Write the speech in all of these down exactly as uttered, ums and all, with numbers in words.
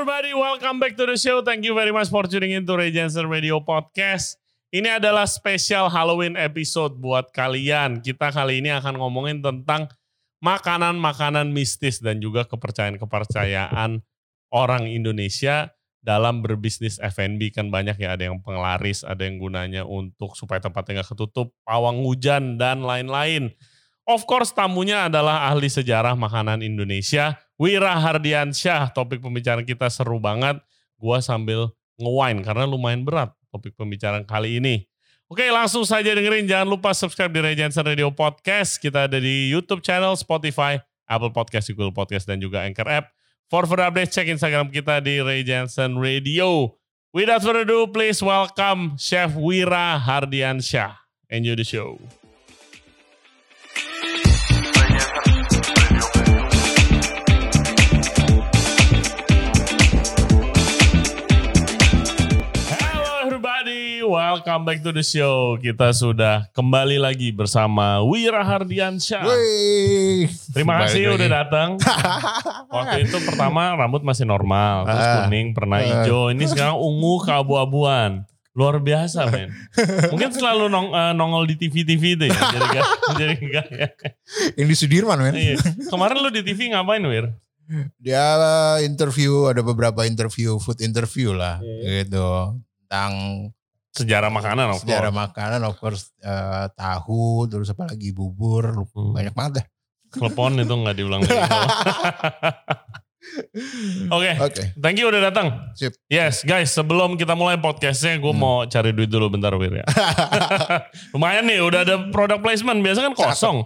everybody, welcome back to the show. Thank you very much for tuning in to Ray Jensen Radio Podcast. Ini adalah spesial Halloween episode buat kalian. Kita kali ini akan ngomongin tentang makanan-makanan mistis dan juga kepercayaan-kepercayaan orang Indonesia dalam berbisnis F and B. Kan banyak ya, ada yang penglaris, ada yang gunanya untuk supaya tempatnya gak ketutup, pawang hujan, dan lain-lain. Of course, tamunya adalah ahli sejarah makanan Indonesia, Wira Hardiansyah. Topik pembicaraan kita seru banget. Gua sambil nge-wine karena lumayan berat topik pembicaraan kali ini. Oke, langsung saja dengerin. Jangan lupa subscribe di Ray Jensen Radio Podcast. Kita ada di YouTube channel, Spotify, Apple Podcast, Google Podcast, dan juga Anchor App. For further updates, cek Instagram kita di Ray Jensen Radio. Without further ado, please welcome Chef Wira Hardiansyah. Enjoy the show. Welcome back to the show. Kita sudah kembali lagi bersama Wira Hardiansyah. Wey. Terima kasih udah datang. Waktu itu pertama rambut masih normal, terus kuning, pernah hijau. Ini sekarang ungu keabu-abuan. Luar biasa, men. Mungkin selalu nong, uh, nongol di T V T V itu ya. Jadi gak, jadi gak ya. Yang di Sudirman, men. Iya. Kemarin lu di T V ngapain, Wir? Dia interview, ada beberapa interview, food interview lah. Yeah. Gitu. Tentang sejarah makanan, of course. Sejarah makanan, of course. Uh, tahu, terus apa lagi, bubur, lupa, banyak banget deh. Klepon itu gak diulang lagi. Oke, thank you udah datang. Sip. Yes, guys, sebelum kita mulai podcastnya, gue hmm. mau cari duit dulu bentar, Wir ya. Lumayan nih, udah ada product placement, biasanya kan kosong.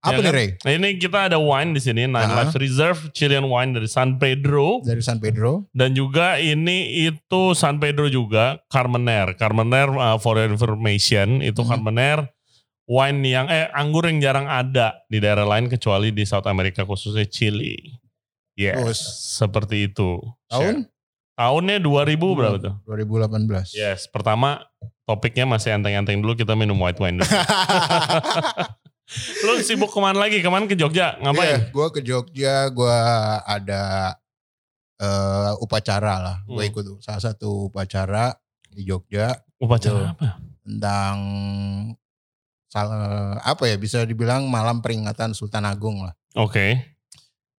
Apa, ya apa kan? Nih, Ray? Nah, ini kita ada wine di sini, Nine Lives Reserve Chilean Wine dari San Pedro. Dari San Pedro. Dan juga ini itu San Pedro juga, Carmenere. Carmenere uh, for information, itu hmm. Carmenere wine yang eh anggur yang jarang ada di daerah lain kecuali di South America, khususnya Chili. Yes, oh, seperti itu. Tahun? Share. Tahunnya dua ribu berapa tuh? dua ribu delapan belas. Yes, pertama topiknya masih enteng-enteng dulu, kita minum white wine dulu. Lu sibuk kemana lagi? Kemarin ke Jogja ngapain? Yeah, gue ke Jogja, gue ada uh, upacara lah. Gue hmm. ikut salah satu upacara di Jogja. Upacara apa? Tentang salah, apa ya? Bisa dibilang malam peringatan Sultan Agung lah. Oke.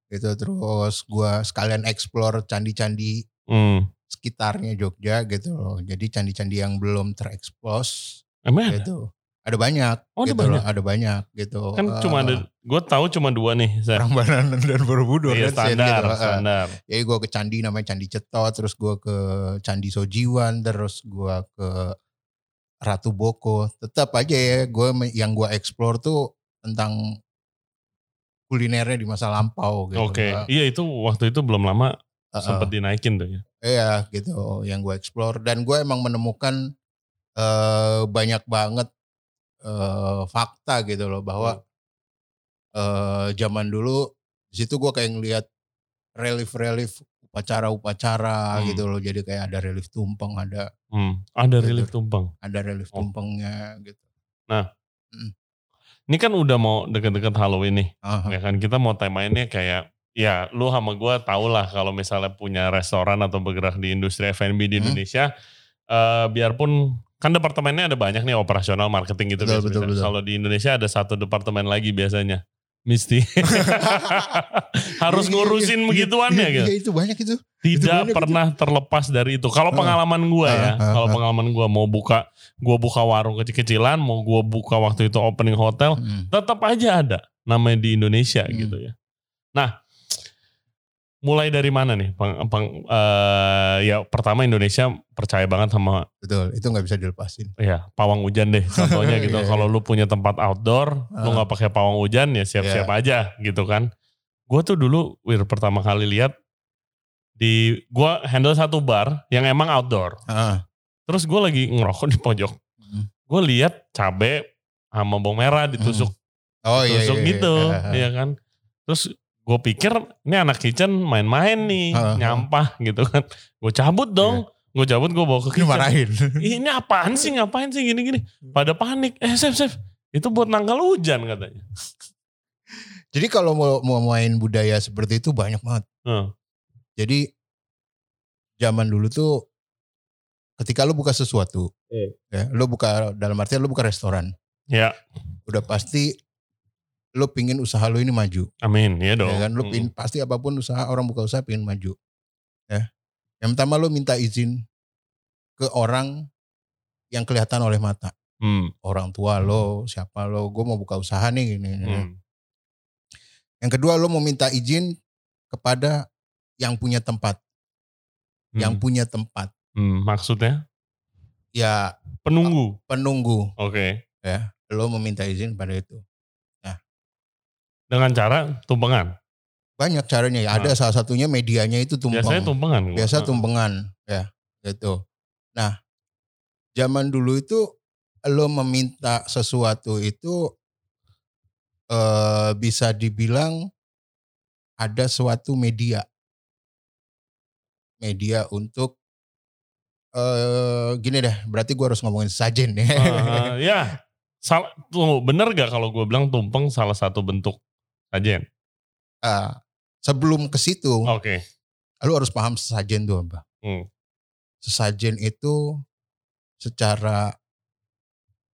Okay. Itu terus gue sekalian explore candi-candi hmm. sekitarnya Jogja gitu loh. Jadi candi-candi yang belum terekspos. Emang? Gitu. Ada banyak, oh, gitu ada, banyak. Loh, ada banyak gitu. Kan uh, cuma ada, gue tahu cuma dua nih. Prambanan dan Borobudur. Iya, kan, standar, gitu. standar. Jadi gue ke candi namanya Candi Ceto, terus gue ke Candi Sojiwan, terus gue ke Ratu Boko. Tetap aja ya, gue yang gue explore tuh tentang kulinernya di masa lampau. Gitu. Oke, okay. Iya itu waktu itu belum lama uh, sempat dinaikin tuh ya. Iya gitu, yang gue explore dan gue emang menemukan uh, banyak banget. Uh, fakta gitu loh bahwa uh, zaman dulu di situ gue kayak ngeliat relief-relief upacara-upacara hmm. gitu loh, jadi kayak ada relief tumpeng, ada hmm. ada gitu, relief tumpeng, ada relief oh. tumpengnya gitu. Nah, hmm. ini kan udah mau deket-deket Halloween nih, uh-huh. ya kan kita mau temainnya kayak ya lu sama gue tau lah kalau misalnya punya restoran atau bergerak di industri F and B di hmm. Indonesia, uh, biarpun kan departemennya ada banyak nih, operasional, marketing gitu. Betul, betul, betul. Kalau di Indonesia ada satu departemen lagi biasanya. Misti. Harus ngurusin begituan ya gitu. Iya itu banyak itu. Tidak itu pernah begitu. Terlepas dari itu. Kalau pengalaman gue ya. Uh, uh, uh, kalau pengalaman gue mau buka. Gue buka warung kecil-kecilan. Mau gue buka waktu itu opening hotel. Hmm. Tetap aja ada. Namanya di Indonesia hmm. gitu ya. Nah. Mulai dari mana nih? Peng, peng, uh, ya pertama Indonesia percaya banget sama... Betul, itu gak bisa dilepasin. Iya, pawang hujan deh contohnya gitu. yeah, Kalau yeah. lu punya tempat outdoor, uh, lu gak pakai pawang hujan ya siap-siap yeah. aja gitu kan. Gue tuh dulu, Wir, pertama kali lihat di... Gue handle satu bar yang emang outdoor. Uh. Terus gue lagi ngerokok di pojok. Uh. Gue lihat cabe sama bawang merah ditusuk. Uh. Oh ditusuk iya, iya, gitu, iya, iya kan. Terus... Gue pikir ini anak kitchen main-main nih, uh, nyampah gitu kan. Gue cabut dong, yeah. gue cabut gue bawa ke kitchen. Dimarahin. Ini apaan sih, ngapain sih gini-gini. Pada panik, eh Chef, Chef, itu buat nangkal hujan katanya. Jadi kalau mau, mau main budaya seperti itu banyak banget. Uh. Jadi zaman dulu tuh ketika lu buka sesuatu, eh. ya, lu buka dalam artian lu buka restoran. Ya. Udah pasti lu pingin usaha lu ini maju. Amin, ya dong. Ya kan? Lu pingin, hmm. pasti apapun usaha, orang buka usaha pingin maju. Ya. Yang pertama lu minta izin ke orang yang kelihatan oleh mata. Hmm. Orang tua lo, siapa lo, gue mau buka usaha nih gini. Hmm. Ya. Yang kedua lo mau minta izin kepada yang punya tempat. Hmm. Yang punya tempat. Hmm, maksudnya? Ya penunggu. Penunggu. Oke. Okay. Ya, lo meminta izin pada itu. Nah, dengan cara tumpengan. Banyak caranya ya. Nah. Ada salah satunya medianya itu tumpeng. Biasanya tumpengan. Biasa tumpengan, ya, gitu. Nah, zaman dulu itu lo meminta sesuatu itu eh, bisa dibilang ada suatu media, media untuk Uh, gini deh, berarti gue harus ngomongin sajen ya. Uh, ya, Sal- tunggu, bener gak kalau gue bilang tumpeng salah satu bentuk sajen? Uh, sebelum ke situ, okay. Lu harus paham sesajen tuh apa. Hmm. Sesajen itu secara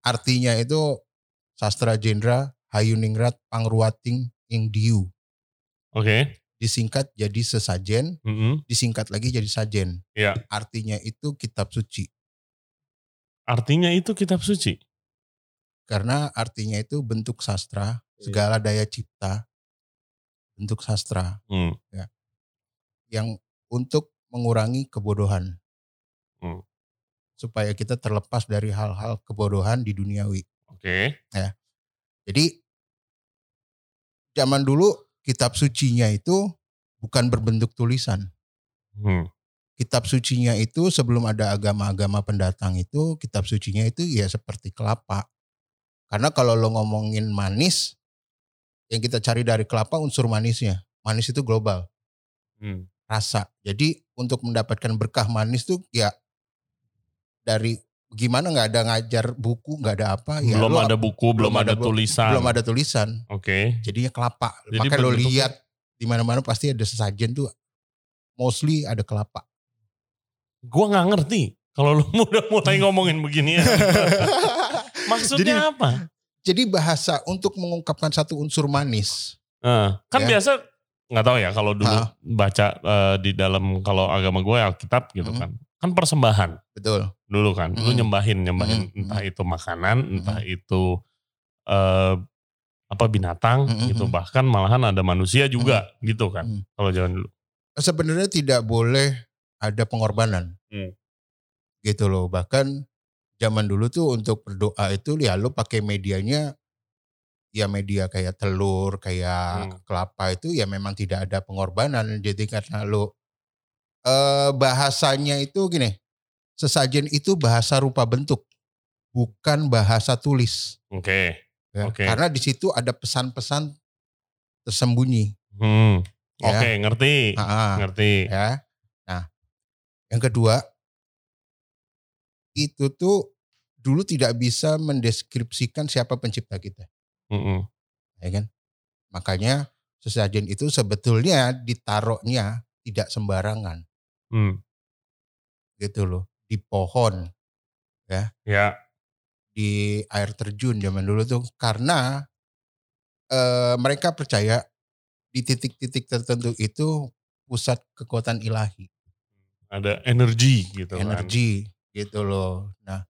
artinya itu sastra jendra hayuningrat pangruating ing diu. Oke. Okay. Disingkat jadi sesajen, mm-hmm. disingkat lagi jadi sajen. Ya. Artinya itu kitab suci. Artinya itu kitab suci? Karena artinya itu bentuk sastra, segala daya cipta, bentuk sastra. Mm. Ya. Yang untuk mengurangi kebodohan. Mm. Supaya kita terlepas dari hal-hal kebodohan di duniawi. Oke. Okay. Ya. Jadi, zaman dulu, kitab sucinya itu bukan berbentuk tulisan. Hmm. Kitab sucinya itu sebelum ada agama-agama pendatang itu, kitab sucinya itu ya seperti kelapa. Karena kalau lo ngomongin manis, yang kita cari dari kelapa unsur manisnya. Manis itu global. Hmm. Rasa. Jadi untuk mendapatkan berkah manis tuh ya dari gimana gak ada ngajar buku, gak ada apa. Ya belum ada buku, belum ada, ada tulisan. Belum ada tulisan. Oke. Okay. Jadinya kelapa. Jadi makanya lo lihat di mana-mana pasti ada sesajen tuh. Mostly ada kelapa. Gua gak ngerti kalau lo udah mulai ngomongin begini ya. Maksudnya jadi, apa? Jadi bahasa untuk mengungkapkan satu unsur manis. Uh, kan ya. Biasa gak tahu ya kalau dulu ha? baca uh, di dalam kalau agama gue Alkitab gitu hmm. kan. Kan persembahan. Betul. Dulu kan, mm. lu nyembahin, nyembahin mm. entah itu makanan, mm. entah itu uh, apa binatang mm. gitu. Bahkan malahan ada manusia juga mm. gitu kan. Mm. Kalau jalan dulu. Sebenarnya tidak boleh ada pengorbanan. Mm. Gitu loh. Bahkan zaman dulu tuh untuk berdoa itu ya lu pakai medianya ya media kayak telur, kayak mm. kelapa itu ya memang tidak ada pengorbanan. Jadi karena lu Uh, bahasanya itu gini, sesajen itu bahasa rupa bentuk, bukan bahasa tulis. Oke. Okay. Ya, okay. Karena di situ ada pesan-pesan tersembunyi. Hmm. Ya. Oke, okay, ngerti. Uh-huh. Ngerti. Ya. Nah, yang kedua, itu tuh dulu tidak bisa mendeskripsikan siapa pencipta kita. Mm-mm. Ya kan? Makanya sesajen itu sebetulnya ditaruhnya tidak sembarangan. Hmm. Gitu loh, di pohon ya, ya, di air terjun zaman dulu tuh karena e, mereka percaya di titik-titik tertentu itu pusat kekuatan ilahi, ada energi gitu, energi kan. Gitu loh. Nah,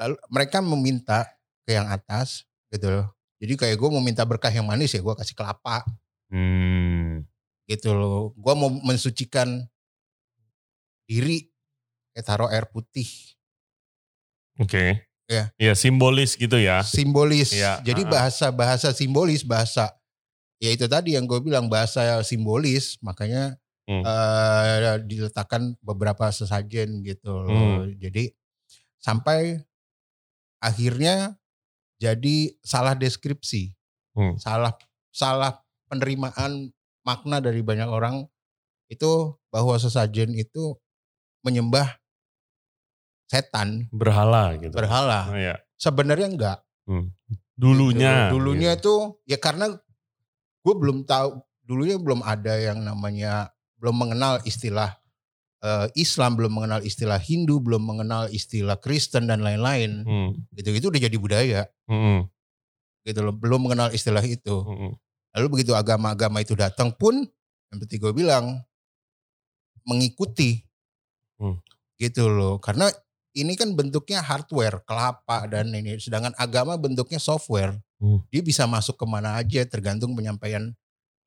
lalu mereka meminta ke yang atas gitu loh. Jadi kayak gue mau minta berkah yang manis ya gue kasih kelapa. Hmm. Gitu loh, gue mau mensucikan diri, kayak taruh air putih. Oke. Okay. Ya. Ya, simbolis gitu ya. Simbolis. Ya, jadi uh-uh. bahasa-bahasa simbolis, bahasa, ya itu tadi yang gue bilang bahasa simbolis, makanya hmm. uh, diletakkan beberapa sesajen gitu loh. Hmm. Jadi sampai akhirnya jadi salah deskripsi, hmm. salah salah penerimaan makna dari banyak orang itu bahwa sesajen itu menyembah setan, berhala gitu. Berhala. Oh, iya. Sebenarnya enggak. Hmm. Dulunya. Dulu, dulunya iya. Tuh ya karena gue belum tahu, dulunya belum ada yang namanya, belum mengenal istilah Islam, belum mengenal istilah Hindu, belum mengenal istilah Kristen dan lain-lain, hmm. gitu-gitu udah jadi budaya, hmm. gitu loh, belum mengenal istilah itu. Hmm. Lalu begitu agama-agama itu datang pun, yang penting gue bilang mengikuti, hmm. gitu loh, karena ini kan bentuknya hardware, kelapa dan ini, sedangkan agama bentuknya software, hmm. dia bisa masuk kemana aja tergantung penyampaian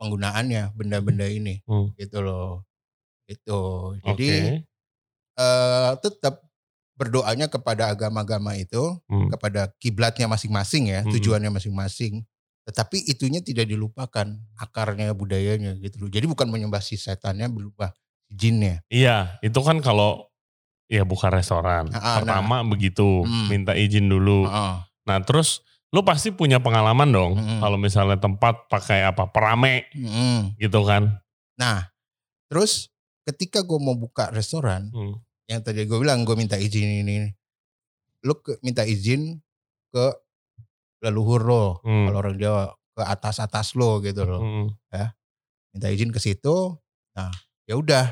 penggunaannya benda-benda ini, hmm. gitu loh. Itu jadi okay. uh, tetap berdoanya kepada agama-agama itu, hmm. kepada kiblatnya masing-masing ya, hmm. tujuannya masing-masing, tetapi itunya tidak dilupakan, akarnya, budayanya gitu loh. Jadi bukan menyembah si setannya, berubah jinnya. Iya, itu kan kalau ya buka restoran nah, pertama nah. begitu hmm. minta izin dulu. Nah, nah terus lu pasti punya pengalaman dong hmm. kalau misalnya tempat pakai apa perame hmm. gitu kan. Nah terus ketika gue mau buka restoran, hmm. yang tadi gue bilang gue minta izin ini, lu ke, minta izin ke leluhur lo, hmm. kalau orang Jawa ke atas-atas lo gitu lo, hmm. ya, minta izin ke situ. Nah, ya udah,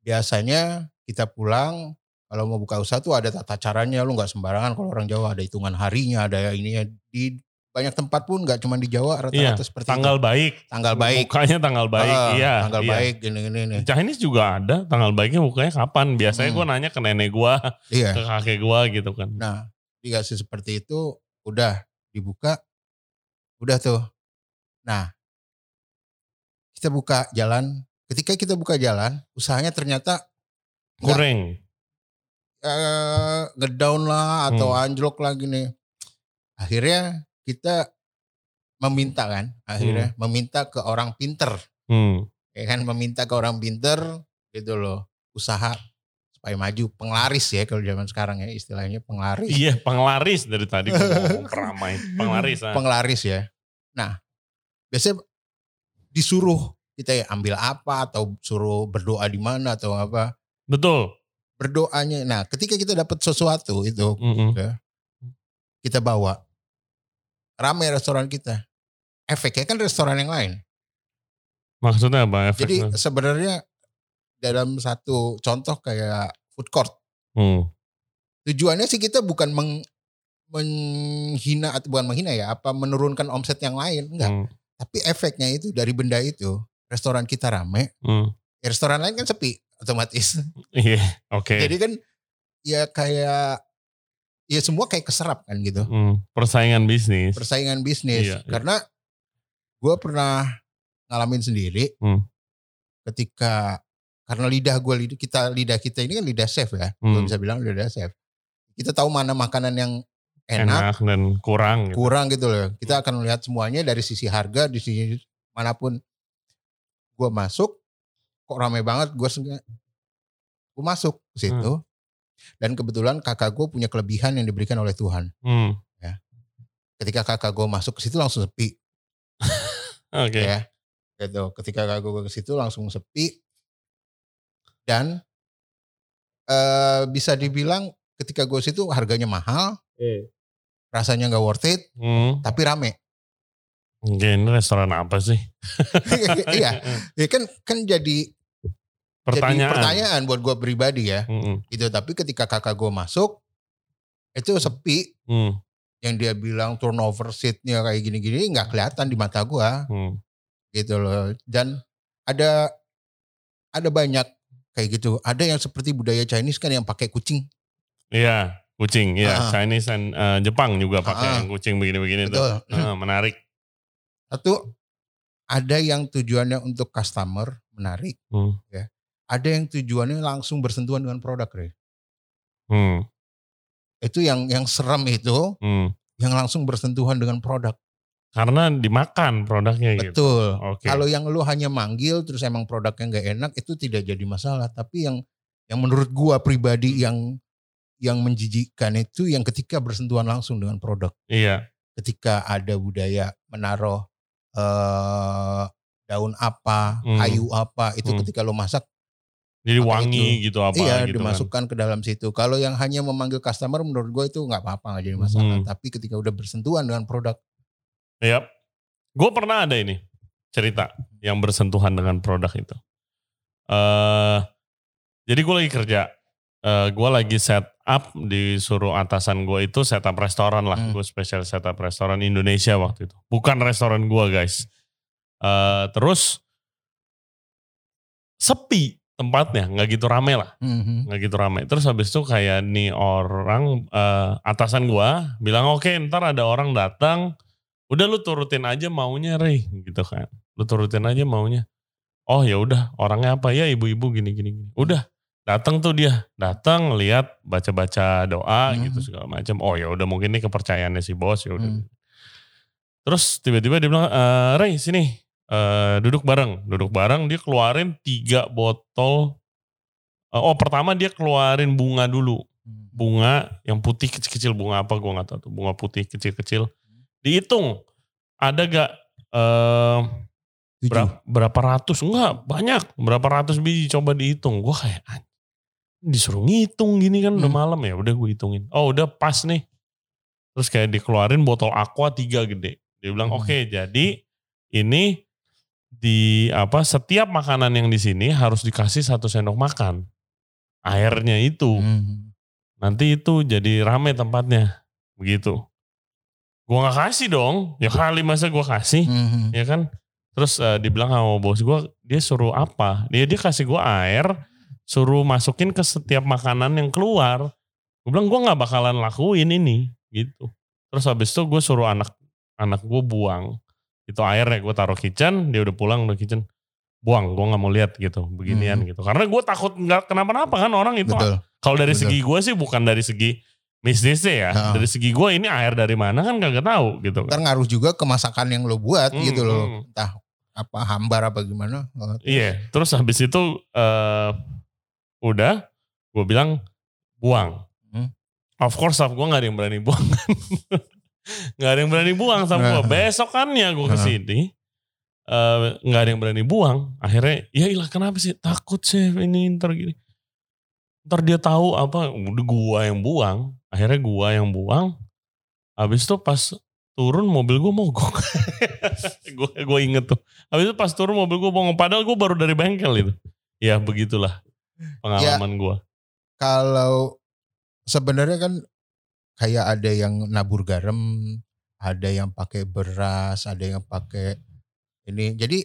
biasanya kita pulang kalau mau buka usaha tuh ada tata caranya, lu nggak sembarangan. Kalau orang Jawa ada hitungan harinya, ada ininya di banyak tempat pun gak cuma di Jawa rata-rata iya, seperti tanggal itu. baik tanggal baik mukanya tanggal baik ah, iya tanggal iya. baik gini-gini Chinese juga ada tanggal baiknya mukanya kapan biasanya hmm. gue nanya ke nenek gue iya. ke kakek gue gitu kan. Nah dikasih seperti itu udah dibuka udah tuh. Nah kita buka jalan, ketika kita buka jalan usahanya ternyata kurang eh, ngedown lah atau hmm. anjlok lah gini, akhirnya kita meminta kan, akhirnya hmm. meminta ke orang pinter, hmm. ya kan, meminta ke orang pinter gitu loh, usaha supaya maju, penglaris ya kalau zaman sekarang ya istilahnya penglaris. Iya penglaris dari tadi gue ngomong keramai, penglaris. Nah. Penglaris ya. Nah biasanya disuruh kita ya ambil apa atau suruh berdoa di mana atau apa. Betul. Berdoanya, nah ketika kita dapat sesuatu itu mm-hmm. ya, kita bawa. Ramai restoran kita. Efeknya kan restoran yang lain. Maksudnya apa efeknya? Jadi sebenarnya dalam satu contoh kayak food court. Hmm. Tujuannya sih kita bukan meng, menghina atau bukan menghina ya, apa menurunkan omset yang lain, enggak. Hmm. Tapi efeknya itu dari benda itu, restoran kita ramai, hmm. restoran lain kan sepi otomatis. Iya, yeah, oke. Okay. Jadi kan ya kayak ya semua kayak keserap kan gitu. Hmm, persaingan bisnis. Persaingan bisnis. Iya, karena iya. gue pernah ngalamin sendiri. Hmm. Ketika karena lidah gue lidah kita lidah kita ini kan lidah chef ya. Hmm. Gue bisa bilang lidah chef. Kita tahu mana makanan yang enak, enak dan kurang. Gitu. Kurang gitu loh. Kita akan melihat semuanya dari sisi harga, di sisi manapun. Gue masuk kok ramai banget. Gue gue masuk ke situ. Hmm. Dan kebetulan kakak gue punya kelebihan yang diberikan oleh Tuhan. Hmm. Ya. Ketika kakak gue masuk ke situ langsung sepi. Oke. Okay. Ya. Gitu. Ketika kakak gue ke situ langsung sepi. Dan uh, bisa dibilang ketika gue situ harganya mahal, eh. rasanya nggak worth it, hmm. tapi rame. Ini restoran apa sih? Iya, ya kan kan jadi. Pertanyaan. Jadi pertanyaan buat gue pribadi ya. Mm-mm. Gitu. Tapi ketika kakak gue masuk itu sepi. Mm. Yang dia bilang turnover seatnya kayak gini-gini gak kelihatan di mata gue. Mm. Gitu loh. Dan ada ada banyak kayak gitu. Ada yang seperti budaya Chinese kan yang pakai kucing. Iya kucing. Iya uh-huh. Chinese dan uh, Jepang juga pakai uh-huh. yang kucing begini-begini tuh. Uh, menarik. Satu ada yang tujuannya untuk customer menarik. Mm. Ya. Ada yang tujuannya langsung bersentuhan dengan produk, Re. Hmm. Itu yang yang serem itu, hmm. yang langsung bersentuhan dengan produk. Karena dimakan produknya. Betul. Gitu. Betul. Okay. Kalau yang lu hanya manggil terus emang produknya nggak enak itu tidak jadi masalah. Tapi yang yang menurut gua pribadi yang yang menjijikkan itu yang ketika bersentuhan langsung dengan produk. Iya. Ketika ada budaya menaruh eh, daun apa, hmm. kayu apa itu hmm. ketika lu masak. Jadi maka wangi itu, gitu apa iya, gitu dimasukkan kan. Ke dalam situ. Kalau yang hanya memanggil customer menurut gue itu gak apa-apa gak jadi masalah. Hmm. Tapi ketika udah bersentuhan dengan produk. Iya. Yep. Gue pernah ada ini cerita yang bersentuhan dengan produk itu. Uh, Jadi gue lagi kerja, uh, gue lagi set up disuruh atasan gue itu set up restoran lah. Hmm. Gue spesial set up restoran Indonesia waktu itu. Bukan restoran gue guys. Uh, terus sepi tempatnya, gak gitu rame lah. Mm-hmm. Gak gitu rame. Terus habis itu kayak nih orang, uh, atasan gue bilang oke okay, ntar ada orang datang. Udah lu turutin aja maunya Ray gitu kan. Lu turutin aja maunya. Oh ya udah, orangnya apa ya, ibu-ibu gini-gini. Udah datang tuh dia, datang lihat baca-baca doa hmm. gitu segala macam. Oh ya udah, mungkin ini kepercayaannya si bos ya udah. Hmm. Terus tiba-tiba dia bilang, e, Ray sini e, duduk bareng, duduk bareng. Dia keluarin tiga botol. Oh pertama dia keluarin bunga dulu, bunga yang putih kecil-kecil, bunga apa gue nggak tahu tuh, bunga putih kecil-kecil. Dihitung ada gak uh, berapa, berapa ratus, enggak banyak, berapa ratus biji, coba dihitung. Gue kayak disuruh ngitung gini kan, hmm. udah malam ya, udah gue hitungin, oh udah pas nih. Terus kayak dikeluarin botol aqua tiga gede, dia bilang hmm. oke okay, jadi ini di apa, setiap makanan yang di sini harus dikasih satu sendok makan airnya itu, hmm. nanti itu jadi rame tempatnya begitu. Gue gak kasih dong, ya kali masa gue kasih, mm-hmm. ya kan. Terus uh, dibilang sama bos gue, dia suruh apa, dia dia kasih gue air, suruh masukin ke setiap makanan yang keluar. Gue bilang gue gak bakalan lakuin ini, gitu. Terus habis itu gue suruh anak anak gue buang, itu airnya gue taruh kitchen, dia udah pulang udah kitchen, buang, gue gak mau lihat gitu, beginian mm-hmm. gitu. Karena gue takut gak kenapa-napa kan orang itu, kalau dari Betul. Segi gue sih bukan dari segi, mistisnya ya, nah. dari segi gue ini air dari mana kan gak tahu gitu. Ntar ngaruh juga ke masakan yang lo buat hmm, gitu loh. Hmm. Entah apa hambar apa gimana. Iya, terus habis itu uh, udah gue bilang buang. Hmm? Of course staff gue gak ada yang berani buang. Gak ada yang berani buang staff gue. Besokannya gue kesini. Uh, gak ada yang berani buang. Akhirnya ya ilah kenapa sih, takut sih ini ntar gini. Ntar dia tahu apa, udah gue yang buang. Akhirnya gue yang buang. Habis itu pas turun mobil gue mogok. gue gue inget tuh. Habis itu pas turun mobil gue mogok. Padahal gue baru dari bengkel itu. Ya begitulah pengalaman ya, gue. Kalau sebenarnya kan kayak ada yang nabur garam, ada yang pakai beras, ada yang pakai ini. Jadi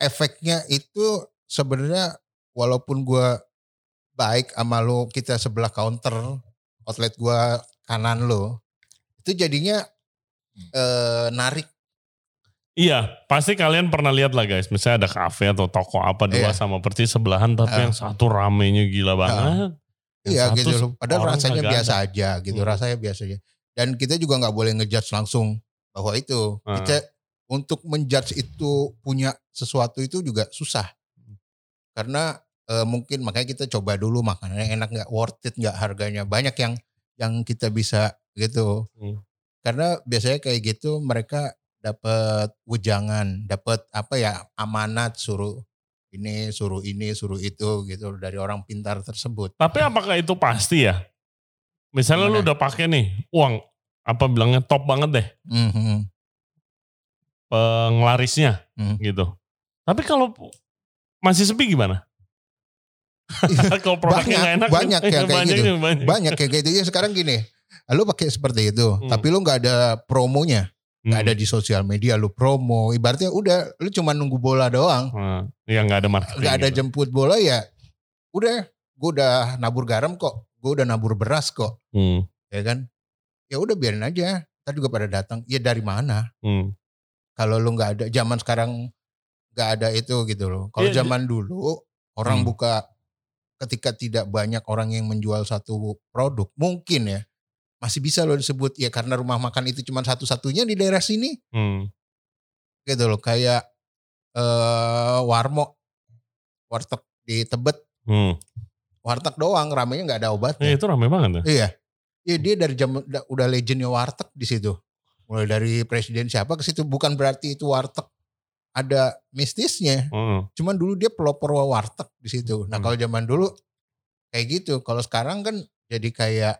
efeknya itu sebenarnya walaupun gue baik sama lo, kita sebelah counter outlet gua kanan lo, itu jadinya e, narik. Iya, pasti kalian pernah lihat lah guys, misalnya ada kafe atau toko apa dua iya. sama persis sebelahan, tapi uh. yang satu ramenya gila banget. Uh. Iya gitu loh, padahal rasanya biasa ada. aja gitu, hmm. rasanya biasa aja. Dan kita juga gak boleh ngejudge langsung bahwa itu, uh. kita untuk menjudge itu punya sesuatu itu juga susah. Karena Uh, mungkin makanya kita coba dulu makanannya enak gak, worth it gak harganya. Banyak yang yang kita bisa gitu. Hmm. Karena biasanya kayak gitu mereka dapat wejangan, dapat apa ya, amanat suruh ini, suruh ini, suruh itu gitu dari orang pintar tersebut. Tapi apakah itu pasti ya? Misalnya Mana? Lu udah pakai nih uang, apa bilangnya top banget deh. Mm-hmm. Penglarisnya mm. gitu. Tapi kalau masih sepi gimana? Kalau produknya gak enak, banyak ya, kayak banyak gitu. Banyak. banyak kayak gitu ya sekarang gini. Lu pakai seperti itu, hmm. tapi lu enggak ada promonya. Enggak hmm. ada di sosial media lu promo. Ibaratnya udah lu cuma nunggu bola doang. Hmm. Ya enggak ada marketing. Enggak ada gitu. Jemput bola ya. Udah, gua udah nabur garam kok. Gua udah nabur beras kok. Hmm. Ya kan? Ya udah biarin aja. Ntar juga pada datang. Ya dari mana? Hmm. Kalau lu enggak ada, zaman sekarang enggak ada itu gitu loh. Kalau ya, zaman dulu orang hmm. buka, ketika tidak banyak orang yang menjual satu produk, mungkin ya masih bisa loh disebut ya, karena rumah makan itu cuma satu-satunya di daerah sini, hmm. gitu loh. Kayak uh, warmo, warteg di Tebet, hmm. warteg doang, ramenya nggak ada obatnya. Eh, itu ramai banget. Ya? Iya, ya, dia dari jam udah legendnya warteg di situ, mulai dari presiden siapa ke situ. Bukan berarti itu warteg ada mistisnya, hmm. cuman dulu dia pelopor warteg di situ. Nah hmm. kalau zaman dulu kayak gitu, kalau sekarang kan jadi kayak,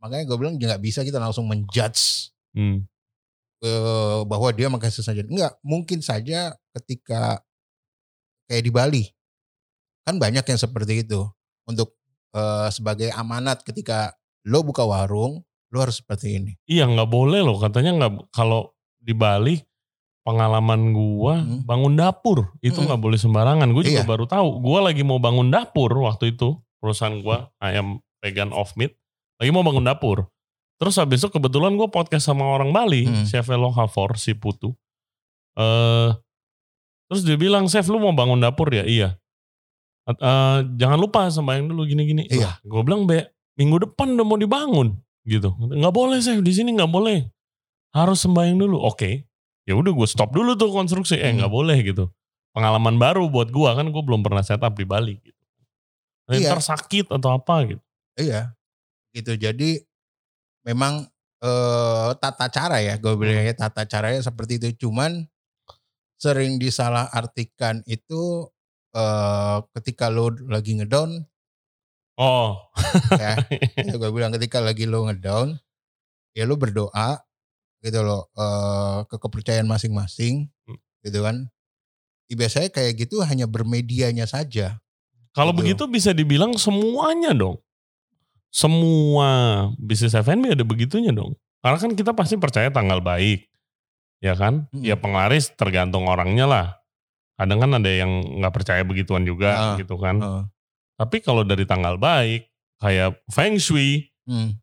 makanya gue bilang nggak bisa kita langsung menjudge hmm. uh, bahwa dia makanya sesajen. Enggak, mungkin saja ketika kayak di Bali, Kan banyak yang seperti itu. Untuk uh, sebagai amanat ketika lo buka warung, lo harus seperti ini. Iya, gak boleh loh. Katanya gak, kalau di Bali, pengalaman gua hmm. bangun dapur. Itu hmm. gak boleh sembarangan. Gua iya. juga baru tahu. Gua lagi mau bangun dapur waktu itu. Perusahaan gua, Ayam Vegan Off Meat. Lagi mau bangun dapur. Terus habis itu kebetulan gua podcast sama orang Bali. Hmm. Chef Elohafor, si Putu. Uh, terus dia bilang, Chef lu mau bangun dapur ya? Iya. Uh, jangan lupa sembahyang dulu gini-gini. Iya. Gue bilang, be, minggu depan udah mau dibangun gitu. Nggak boleh Chef, di sini nggak boleh. Harus sembahyang dulu. Oke, okay. Ya udah gue stop dulu tuh konstruksi. Hmm. Eh nggak boleh gitu. Pengalaman baru buat gue kan, gue belum pernah setup di Bali gitu. Iya. Ntar sakit atau apa gitu. Iya, gitu. Jadi memang eh, tata cara ya, gue bilangnya tata caranya seperti itu. Cuman sering disalahartikan itu. Uh, ketika lo lagi ngedown, oh, ya, ya gue bilang ketika lagi lo ngedown, ya lo berdoa gitu lo uh, ke kepercayaan masing-masing, hmm. gitu kan. Ya, biasanya kayak gitu hanya bermedianya saja. Kalau gitu. Begitu bisa dibilang semuanya dong, semua bisnis F and B ada begitunya dong. Karena kan kita pasti percaya tanggal baik, ya kan? Hmm. Ya penglaris tergantung orangnya lah. Kadang kan ada yang gak percaya begituan juga uh, gitu kan. Uh. Tapi kalau dari tanggal baik, kayak Feng Shui, hmm.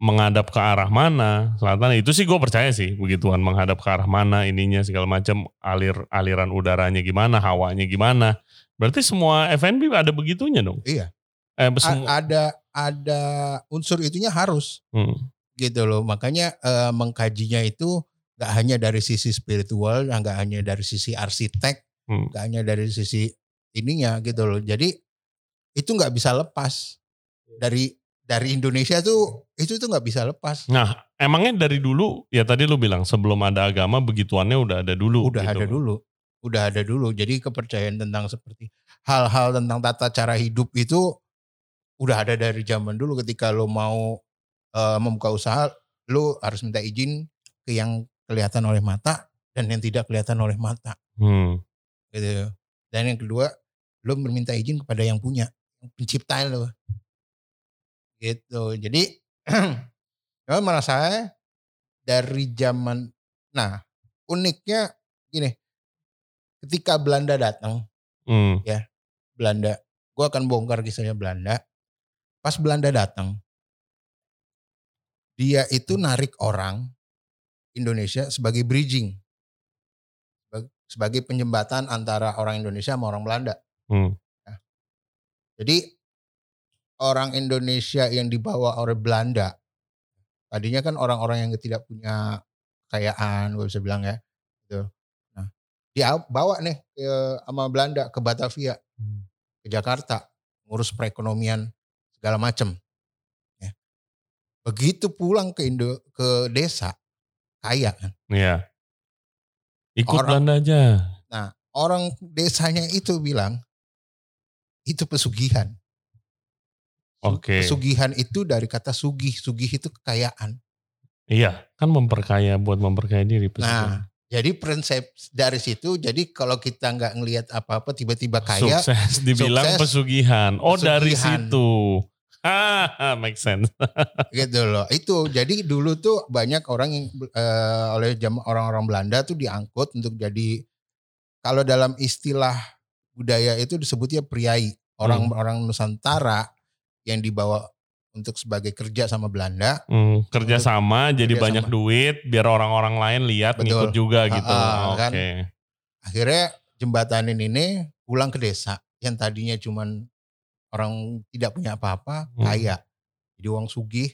menghadap ke arah mana, selatan, itu sih gue percaya sih begituan. Menghadap ke arah mana, ininya segala macam, alir aliran udaranya gimana, hawanya gimana. Berarti semua F and B ada begitunya dong? Iya. Eh, besem- A- ada ada unsur itunya harus. Hmm. Gitu loh, makanya eh, mengkajinya itu gak hanya dari sisi spiritual, gak hanya dari sisi arsitek, Hmm. gak hanya dari sisi ininya gitu loh. Jadi itu gak bisa lepas. Dari dari Indonesia tuh itu tuh gak bisa lepas. Nah emangnya dari dulu, ya tadi lu bilang sebelum ada agama begituannya udah ada dulu. Udah gitu. ada dulu. Udah ada dulu. Jadi kepercayaan tentang seperti hal-hal tentang tata cara hidup itu udah ada dari zaman dulu. Ketika lu mau uh, membuka usaha, lu harus minta izin ke yang kelihatan oleh mata dan yang tidak kelihatan oleh mata. Hmm. Gitu. Dan yang kedua, lo meminta izin kepada yang punya, penciptaan lo, gitu. Jadi, kalau menurut saya dari zaman, nah uniknya gini, ketika Belanda datang, hmm. ya Belanda, gue akan bongkar kisahnya Belanda. Pas Belanda datang, dia itu narik orang Indonesia sebagai bridging. Sebagai penjembatan antara orang Indonesia sama orang Belanda. Hmm. Nah, jadi orang Indonesia yang dibawa oleh Belanda, tadinya kan orang-orang yang tidak punya kekayaan, gue bisa bilang ya. Gitu. Nah, dia bawa nih ke, sama Belanda ke Batavia, hmm. ke Jakarta, ngurus perekonomian segala macam. Ya. Begitu pulang ke Indo, ke desa, kaya kan. Iya. Ikut orang, Belanda aja. Nah, orang desanya itu bilang itu pesugihan. Oke. Okay. Pesugihan itu dari kata sugih, sugih itu kekayaan. Iya, kan memperkaya, buat memperkaya diri. Pesugihan. Nah, jadi prinsip dari situ. Jadi kalau kita nggak ngelihat apa-apa tiba-tiba kaya. Sukses dibilang sukses, pesugihan. Oh pesugihan. Dari situ. Ah, make sense. Gitu loh. Itu jadi dulu tuh banyak orang yang uh, oleh jam orang-orang Belanda tuh diangkut untuk jadi, kalau dalam istilah budaya itu disebutnya priai, orang-orang hmm. Nusantara yang dibawa untuk sebagai kerja sama Belanda. Hmm, kerja sama jadi kerja banyak sama. Duit biar orang-orang lain lihat. Betul. Ngikut juga uh, gitu. Uh, Oke. Okay. Kan? Akhirnya jembatanin ini pulang ke desa yang tadinya cuman orang tidak punya apa-apa, hmm. kaya. Jadi uang sugih.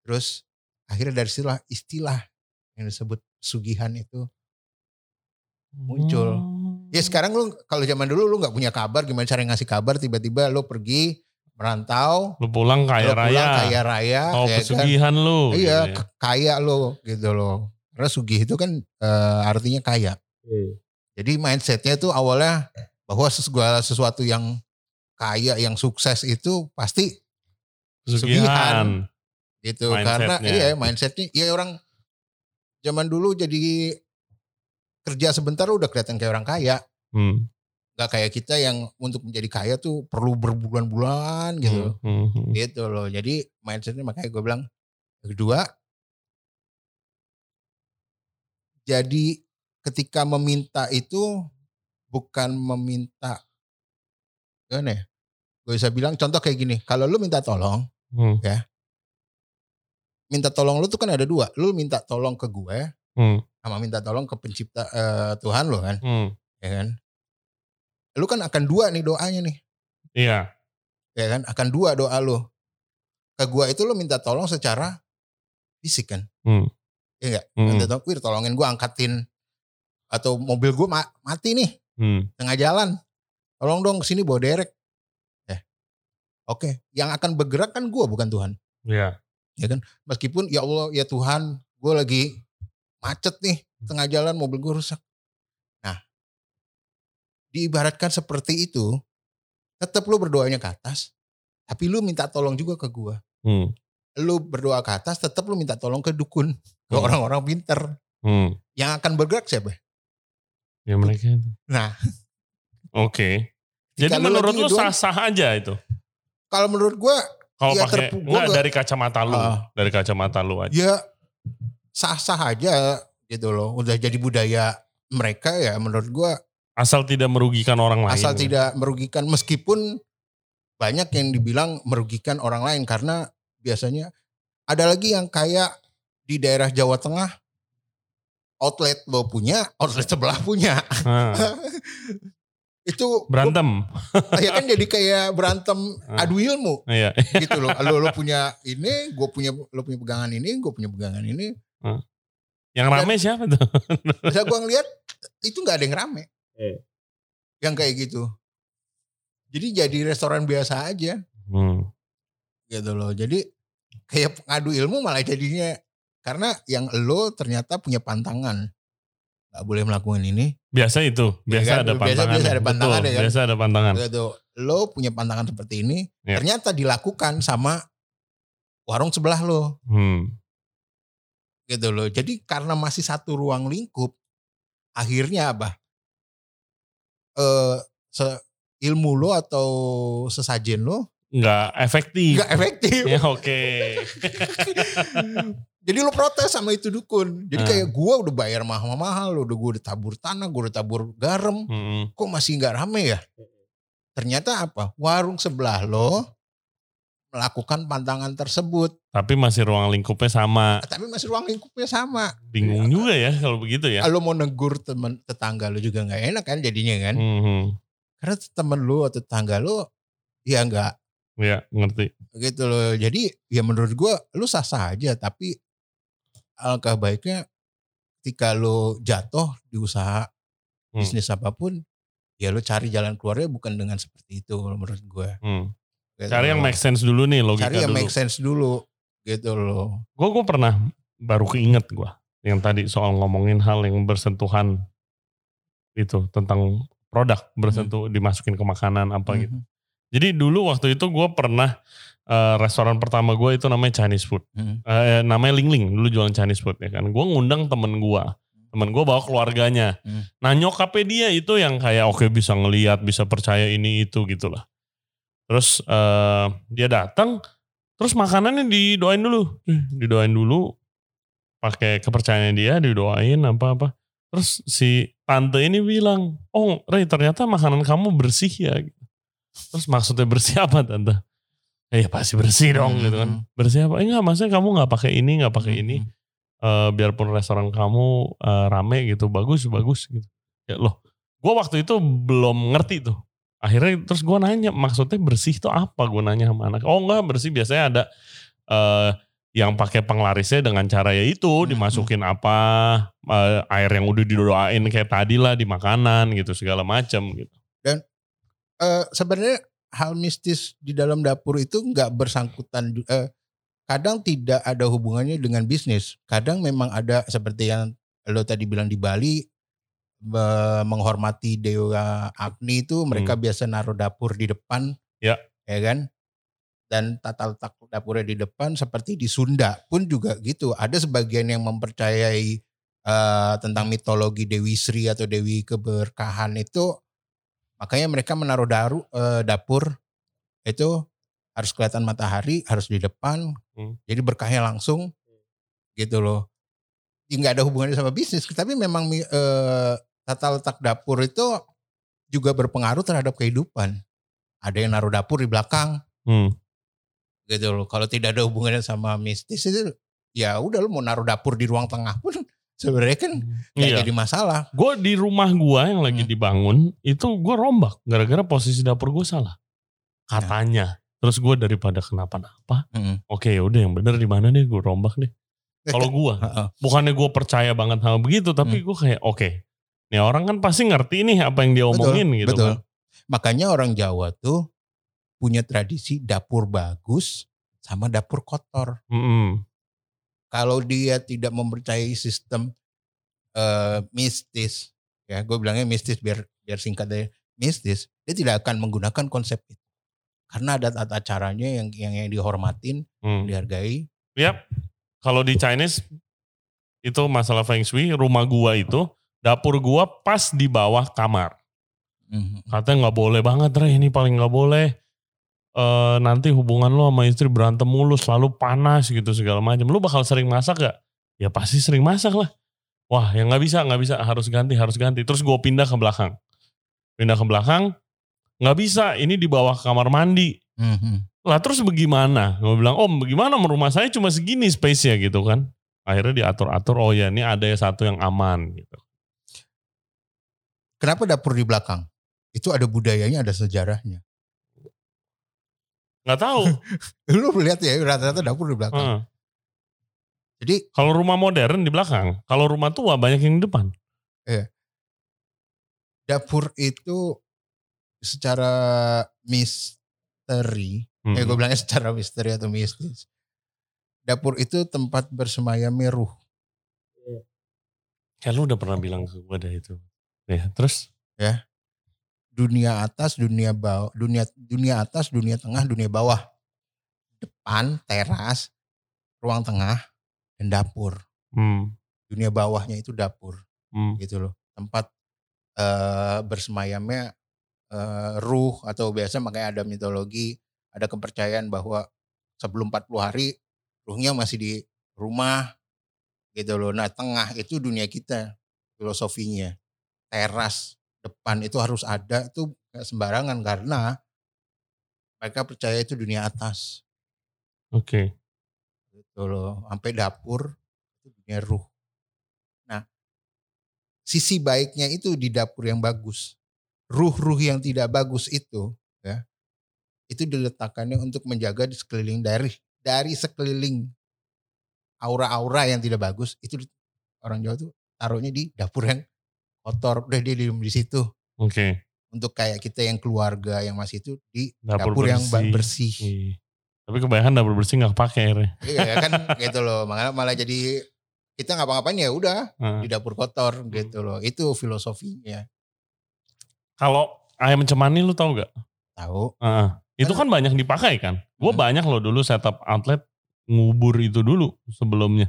Terus akhirnya dari istilah, istilah yang disebut sugihan itu muncul. Hmm. Ya sekarang lu, kalau zaman dulu lu gak punya kabar, gimana cara ngasih kabar, tiba-tiba lu pergi merantau. Lu pulang kaya lu raya. Pulang kaya raya. Oh ya pesugihan kan, lu. Iya gitu ya. Kaya lu gitu loh. Karena sugih itu kan e, artinya kaya. Hmm. Jadi mindsetnya itu awalnya bahwa segala sesuatu yang kaya yang sukses itu pasti pesugihan gitu mindset-nya. Karena iya mindsetnya iya orang zaman dulu jadi kerja sebentar udah kelihatan kayak orang kaya, hmm. Gak kayak kita yang untuk menjadi kaya tuh perlu berbulan-bulan gitu. Mm-hmm. Gitu loh. Jadi mindsetnya makanya gue bilang. Kedua. Jadi ketika meminta itu. Bukan meminta. Gimana ya. Gue bisa bilang contoh kayak gini. Kalau lu minta tolong. Mm. Ya. Minta tolong lu tuh kan ada dua. Lu minta tolong ke gue. Mm. Sama minta tolong ke pencipta uh, Tuhan lu kan. Mm. Ya kan. Lu kan akan dua nih doanya nih. Iya. Ya kan, akan dua doa lu. Ke gua itu lu minta tolong secara fisik kan. Hmm. Ya enggak? Hmm. Minta tolong, "Wir, tolongin gua angkatin atau mobil gua ma- mati nih." Hmm. Tengah jalan. "Tolong dong kesini bawa derek." Ya. Oke, yang akan bergerak kan gua bukan Tuhan. Iya. Ya kan? Meskipun ya Allah, ya Tuhan, gua lagi macet nih, tengah jalan mobil gua rusak. Diibaratkan seperti itu, tetap lu berdoanya ke atas, tapi lu minta tolong juga ke gua. Hmm. Lu berdoa ke atas, tetap lu minta tolong ke dukun, ke hmm. orang-orang pinter. Hmm. Yang akan bergerak siapa? Ya mereka itu. Nah. Oke. Okay. Jadi menurut lu doang, sah-sah aja itu? Kalau menurut gua, kalau ya pakai enggak gua, dari kacamata lu, uh, dari kacamata lu aja. Ya sah-sah aja gitu loh. Udah jadi budaya mereka ya menurut gua. Asal tidak merugikan orang lain. Asal tidak merugikan, meskipun banyak yang dibilang merugikan orang lain. Karena biasanya ada lagi yang kayak di daerah Jawa Tengah, outlet lo punya, outlet sebelah punya. Hmm. Itu berantem. Lo, ya kan jadi kayak berantem adu ilmu. Iya. Gitu loh. Lo, lo punya ini, gue punya, lo punya pegangan ini, gue punya pegangan ini. Hmm. Yang dan, rame siapa tuh? Bisa gue ngeliat itu gak ada yang rame. Eh. Yang kayak gitu. Jadi jadi restoran biasa aja. Hmm. Gitu loh. Jadi kayak ngadu ilmu malah jadinya. Karena yang lo ternyata punya pantangan. Gak boleh melakukan ini. Biasa itu. Biasa ya kan? ada pantangan. Biasa, biasa ada pantangan. Betul, ya kan? Biasa ada pantangan. Gitu. Lo punya pantangan seperti ini. Ya. Ternyata dilakukan sama warung sebelah lo. Hmm. Gitu loh. Jadi karena masih satu ruang lingkup. Akhirnya apa? Uh, se- ilmu lo atau sesajen lo nggak efektif nggak efektif ya, oke okay. Jadi lo protes sama itu dukun. Jadi hmm. kayak gue udah bayar mahal-mahal, udah gue udah tabur tanah, gue udah tabur garam, hmm. kok masih nggak rame ya. Ternyata apa, warung sebelah lo melakukan pantangan tersebut tapi masih ruang lingkupnya sama. Tapi masih ruang lingkupnya sama. Bingung ya, juga ya kalau begitu ya. Lo mau negur teman tetangga lo juga nggak enak kan jadinya kan. Mm-hmm. Karena teman lo atau tetangga lo ya nggak. Ya ngerti. Gitu loh. Jadi ya menurut gue lo sah-sah aja, tapi alangkah baiknya ketika lo jatuh di usaha mm. bisnis apapun ya lo cari jalan keluarnya bukan dengan seperti itu menurut gue. Mm. Gitu. Cari yang make sense dulu nih, logika dulu. Cari yang dulu. make sense dulu, gitu loh. Gue gue pernah baru keinget gue yang tadi soal ngomongin hal yang bersentuhan itu tentang produk bersentuh hmm. dimasukin ke makanan apa hmm. gitu. Jadi dulu waktu itu gue pernah uh, restoran pertama gue itu namanya Chinese food, hmm. uh, namanya Lingling, dulu jualan Chinese food ya kan. Gue ngundang temen gue. Temen gue bawa keluarganya. Hmm. Nah nyokapnya dia itu yang kayak oke okay, bisa ngelihat, bisa percaya ini itu gitulah. Terus uh, dia datang, terus makanannya didoain dulu, didoain dulu, pakai kepercayaan dia didoain apa-apa. Terus si tante ini bilang, "Oh Ray ternyata makanan kamu bersih ya." Terus maksudnya bersih apa tante? Ya pasti bersih dong gitu kan. Bersih apa? Enggak, maksudnya kamu nggak pakai ini, nggak pakai ini. Uh, biarpun restoran kamu uh, rame gitu, bagus bagus gitu. Ya loh, gue waktu itu belum ngerti tuh. Akhirnya terus gue nanya maksudnya bersih itu apa, gue nanya sama anak. Oh enggak, bersih biasanya ada uh, yang pakai penglarisnya dengan cara ya itu hmm. dimasukin apa uh, air yang udah didoain kayak tadi lah di makanan gitu segala macam gitu. Dan uh, sebenarnya hal mistis di dalam dapur itu nggak bersangkutan uh, kadang tidak ada hubungannya dengan bisnis. Kadang memang ada seperti yang lo tadi bilang di Bali. Menghormati Dewi Agni itu mereka hmm. biasa naruh dapur di depan ya. Ya kan, dan tata letak dapurnya di depan. Seperti di Sunda pun juga gitu, ada sebagian yang mempercayai uh, tentang mitologi Dewi Sri atau Dewi Keberkahan itu Makanya mereka menaruh daru, eh, dapur itu harus kelihatan matahari, harus di depan. Hmm. Jadi berkahnya langsung gitu loh. Nggak ada hubungannya sama bisnis. Tapi memang eh, tata letak dapur itu juga berpengaruh terhadap kehidupan. Ada yang naruh dapur di belakang. Hmm. Gitu loh. Kalau tidak ada hubungannya sama mistis itu, ya udah lu mau naruh dapur di ruang tengah pun sebenarnya kan gak iya. jadi masalah. Gue di rumah gue yang lagi hmm. dibangun itu gue rombak gara-gara posisi dapur gue salah katanya. Ya. Terus gue daripada kenapa-napa, hmm. oke okay, yaudah yang bener di mana deh, gue rombak deh. Kalau gue, bukannya gue percaya banget hal begitu, tapi hmm. gue kayak oke, okay, nih orang kan pasti ngerti nih apa yang dia omongin. Betul, gitu betul. Kan. Makanya orang Jawa tuh punya tradisi dapur bagus sama dapur kotor. Hmm. Kalau dia tidak mempercayai sistem uh, mistis, ya gue bilangnya mistis biar biar singkat aja, mistis, dia tidak akan menggunakan konsep itu karena ada tata caranya yang yang, yang dihormatin, hmm. dihargai. Yap, kalau di Chinese itu masalah feng shui, rumah gua itu dapur gua pas di bawah kamar. Hmm. Katanya nggak boleh banget, Ray, ini paling nggak boleh. Uh, nanti hubungan lo sama istri berantem mulu, selalu panas gitu segala macam. Lo bakal sering masak gak? Ya pasti sering masak lah. Wah, yang nggak bisa, nggak bisa, harus ganti, harus ganti. Terus gue pindah ke belakang, pindah ke belakang, nggak bisa. Ini di bawah kamar mandi. Mm-hmm. Lah terus bagaimana? Gue bilang, om, bagaimana? Rumah saya cuma segini space-nya gitu kan. Akhirnya diatur-atur. Oh ya, ini ada satu yang aman gitu. Kenapa dapur di belakang? Itu ada budayanya, ada sejarahnya. Gak tahu. Lu lihat ya rata-rata dapur di belakang. Uh. Jadi kalau rumah modern di belakang, kalau rumah tua banyak yang di depan. Iya. Dapur itu secara misteri, hmm. ya gue bilangnya secara misteri atau mistis. Dapur itu tempat bersemayamnya ruh. Ya lu udah pernah bilang ke gue ada itu. Ya, terus? Ya. Dunia atas, dunia bawah, dunia dunia atas, dunia tengah, dunia bawah, depan, teras, ruang tengah, dan dapur. Hmm. Dunia bawahnya itu dapur, hmm. gitu loh. Tempat e, bersemayamnya e, ruh atau biasa, makanya ada mitologi, ada kepercayaan bahwa sebelum empat puluh hari ruhnya masih di rumah, gitu loh. Nah tengah itu dunia kita, filosofinya, teras. Depan itu harus ada, itu gak sembarangan karena mereka percaya itu dunia atas. Oke. Okay. Gitu loh, sampai dapur itu dunia ruh. Nah, sisi baiknya itu di dapur yang bagus. Ruh-ruh yang tidak bagus itu, ya, itu diletakkannya untuk menjaga di sekeliling dari dari sekeliling aura-aura yang tidak bagus. Itu orang Jawa tuh taruhnya di dapur yang kotor, udah dia diem di situ. Oke. Okay. Untuk kayak kita yang keluarga yang masih itu di dapur, dapur bersih. Yang bersih. Iya. Tapi kebanyakan dapur bersih nggak pakai airnya. Iya kan gitu loh. Malah malah jadi kita ngapa-ngapain ya udah uh. di dapur kotor gitu loh. Itu filosofinya. Kalau ayam cemani lu tahu nggak? Tahu. Uh. Itu kan, kan banyak dipakai kan. Gue hmm. banyak loh dulu setup outlet ngubur itu dulu sebelumnya.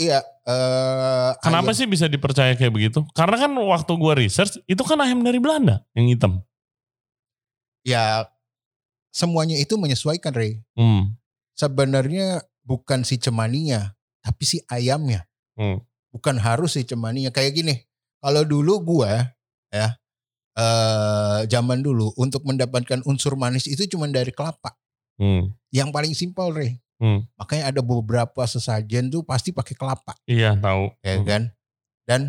Iya. Uh, Kenapa ayam. Sih bisa dipercaya kayak begitu? Karena kan waktu gue research itu kan ayam dari Belanda yang hitam. Ya semuanya itu menyesuaikan, Ray. Hmm. Sebenarnya bukan si cemaninya, tapi si ayamnya. Hmm. Bukan harus si cemaninya. Kayak gini, kalau dulu gue ya uh, zaman dulu untuk mendapatkan unsur manis itu cuma dari kelapa. Hmm. Yang paling simpel, Ray. Hmm. Makanya ada beberapa sesajen tuh pasti pakai kelapa. Iya tahu. Ya kan. Hmm. Dan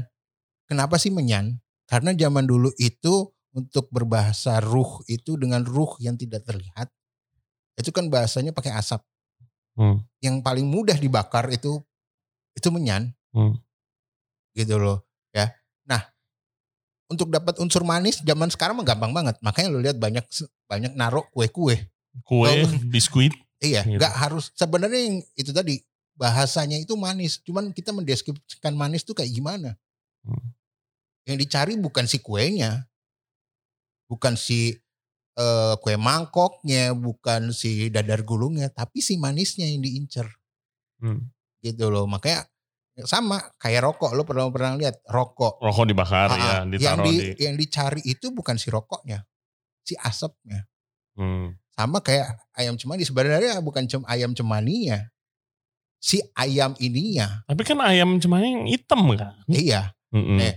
kenapa sih menyan? Karena zaman dulu itu untuk berbahasa ruh itu dengan ruh yang tidak terlihat, itu kan bahasanya pakai asap. Hmm. Yang paling mudah dibakar itu itu menyan. Hmm. Gitu loh ya. Nah untuk dapat unsur manis zaman sekarang mah gampang banget. Makanya lo lihat banyak banyak naruh kue-kue. Kue, oh, biskuit. Iya, gitu. Gak harus. Sebenarnya yang itu tadi bahasanya itu manis. Cuman kita mendeskripsikan manis tuh kayak gimana? Hmm. Yang dicari bukan si kuenya, bukan si uh, kue mangkoknya, bukan si dadar gulungnya, tapi si manisnya yang diincer. Hmm. Gitu loh. Makanya Sama kayak rokok, lo pernah pernah lihat rokok. Rokok dibakar ah, ya, ditaruh yang di, di. Yang dicari itu bukan si rokoknya, si asapnya. Hmm. Sama kayak ayam cemani, sebenarnya bukan cem, ayam cemaninya, si ayam ininya. Tapi kan ayam cemani yang hitam kan? Iya. Mm-hmm. Nih,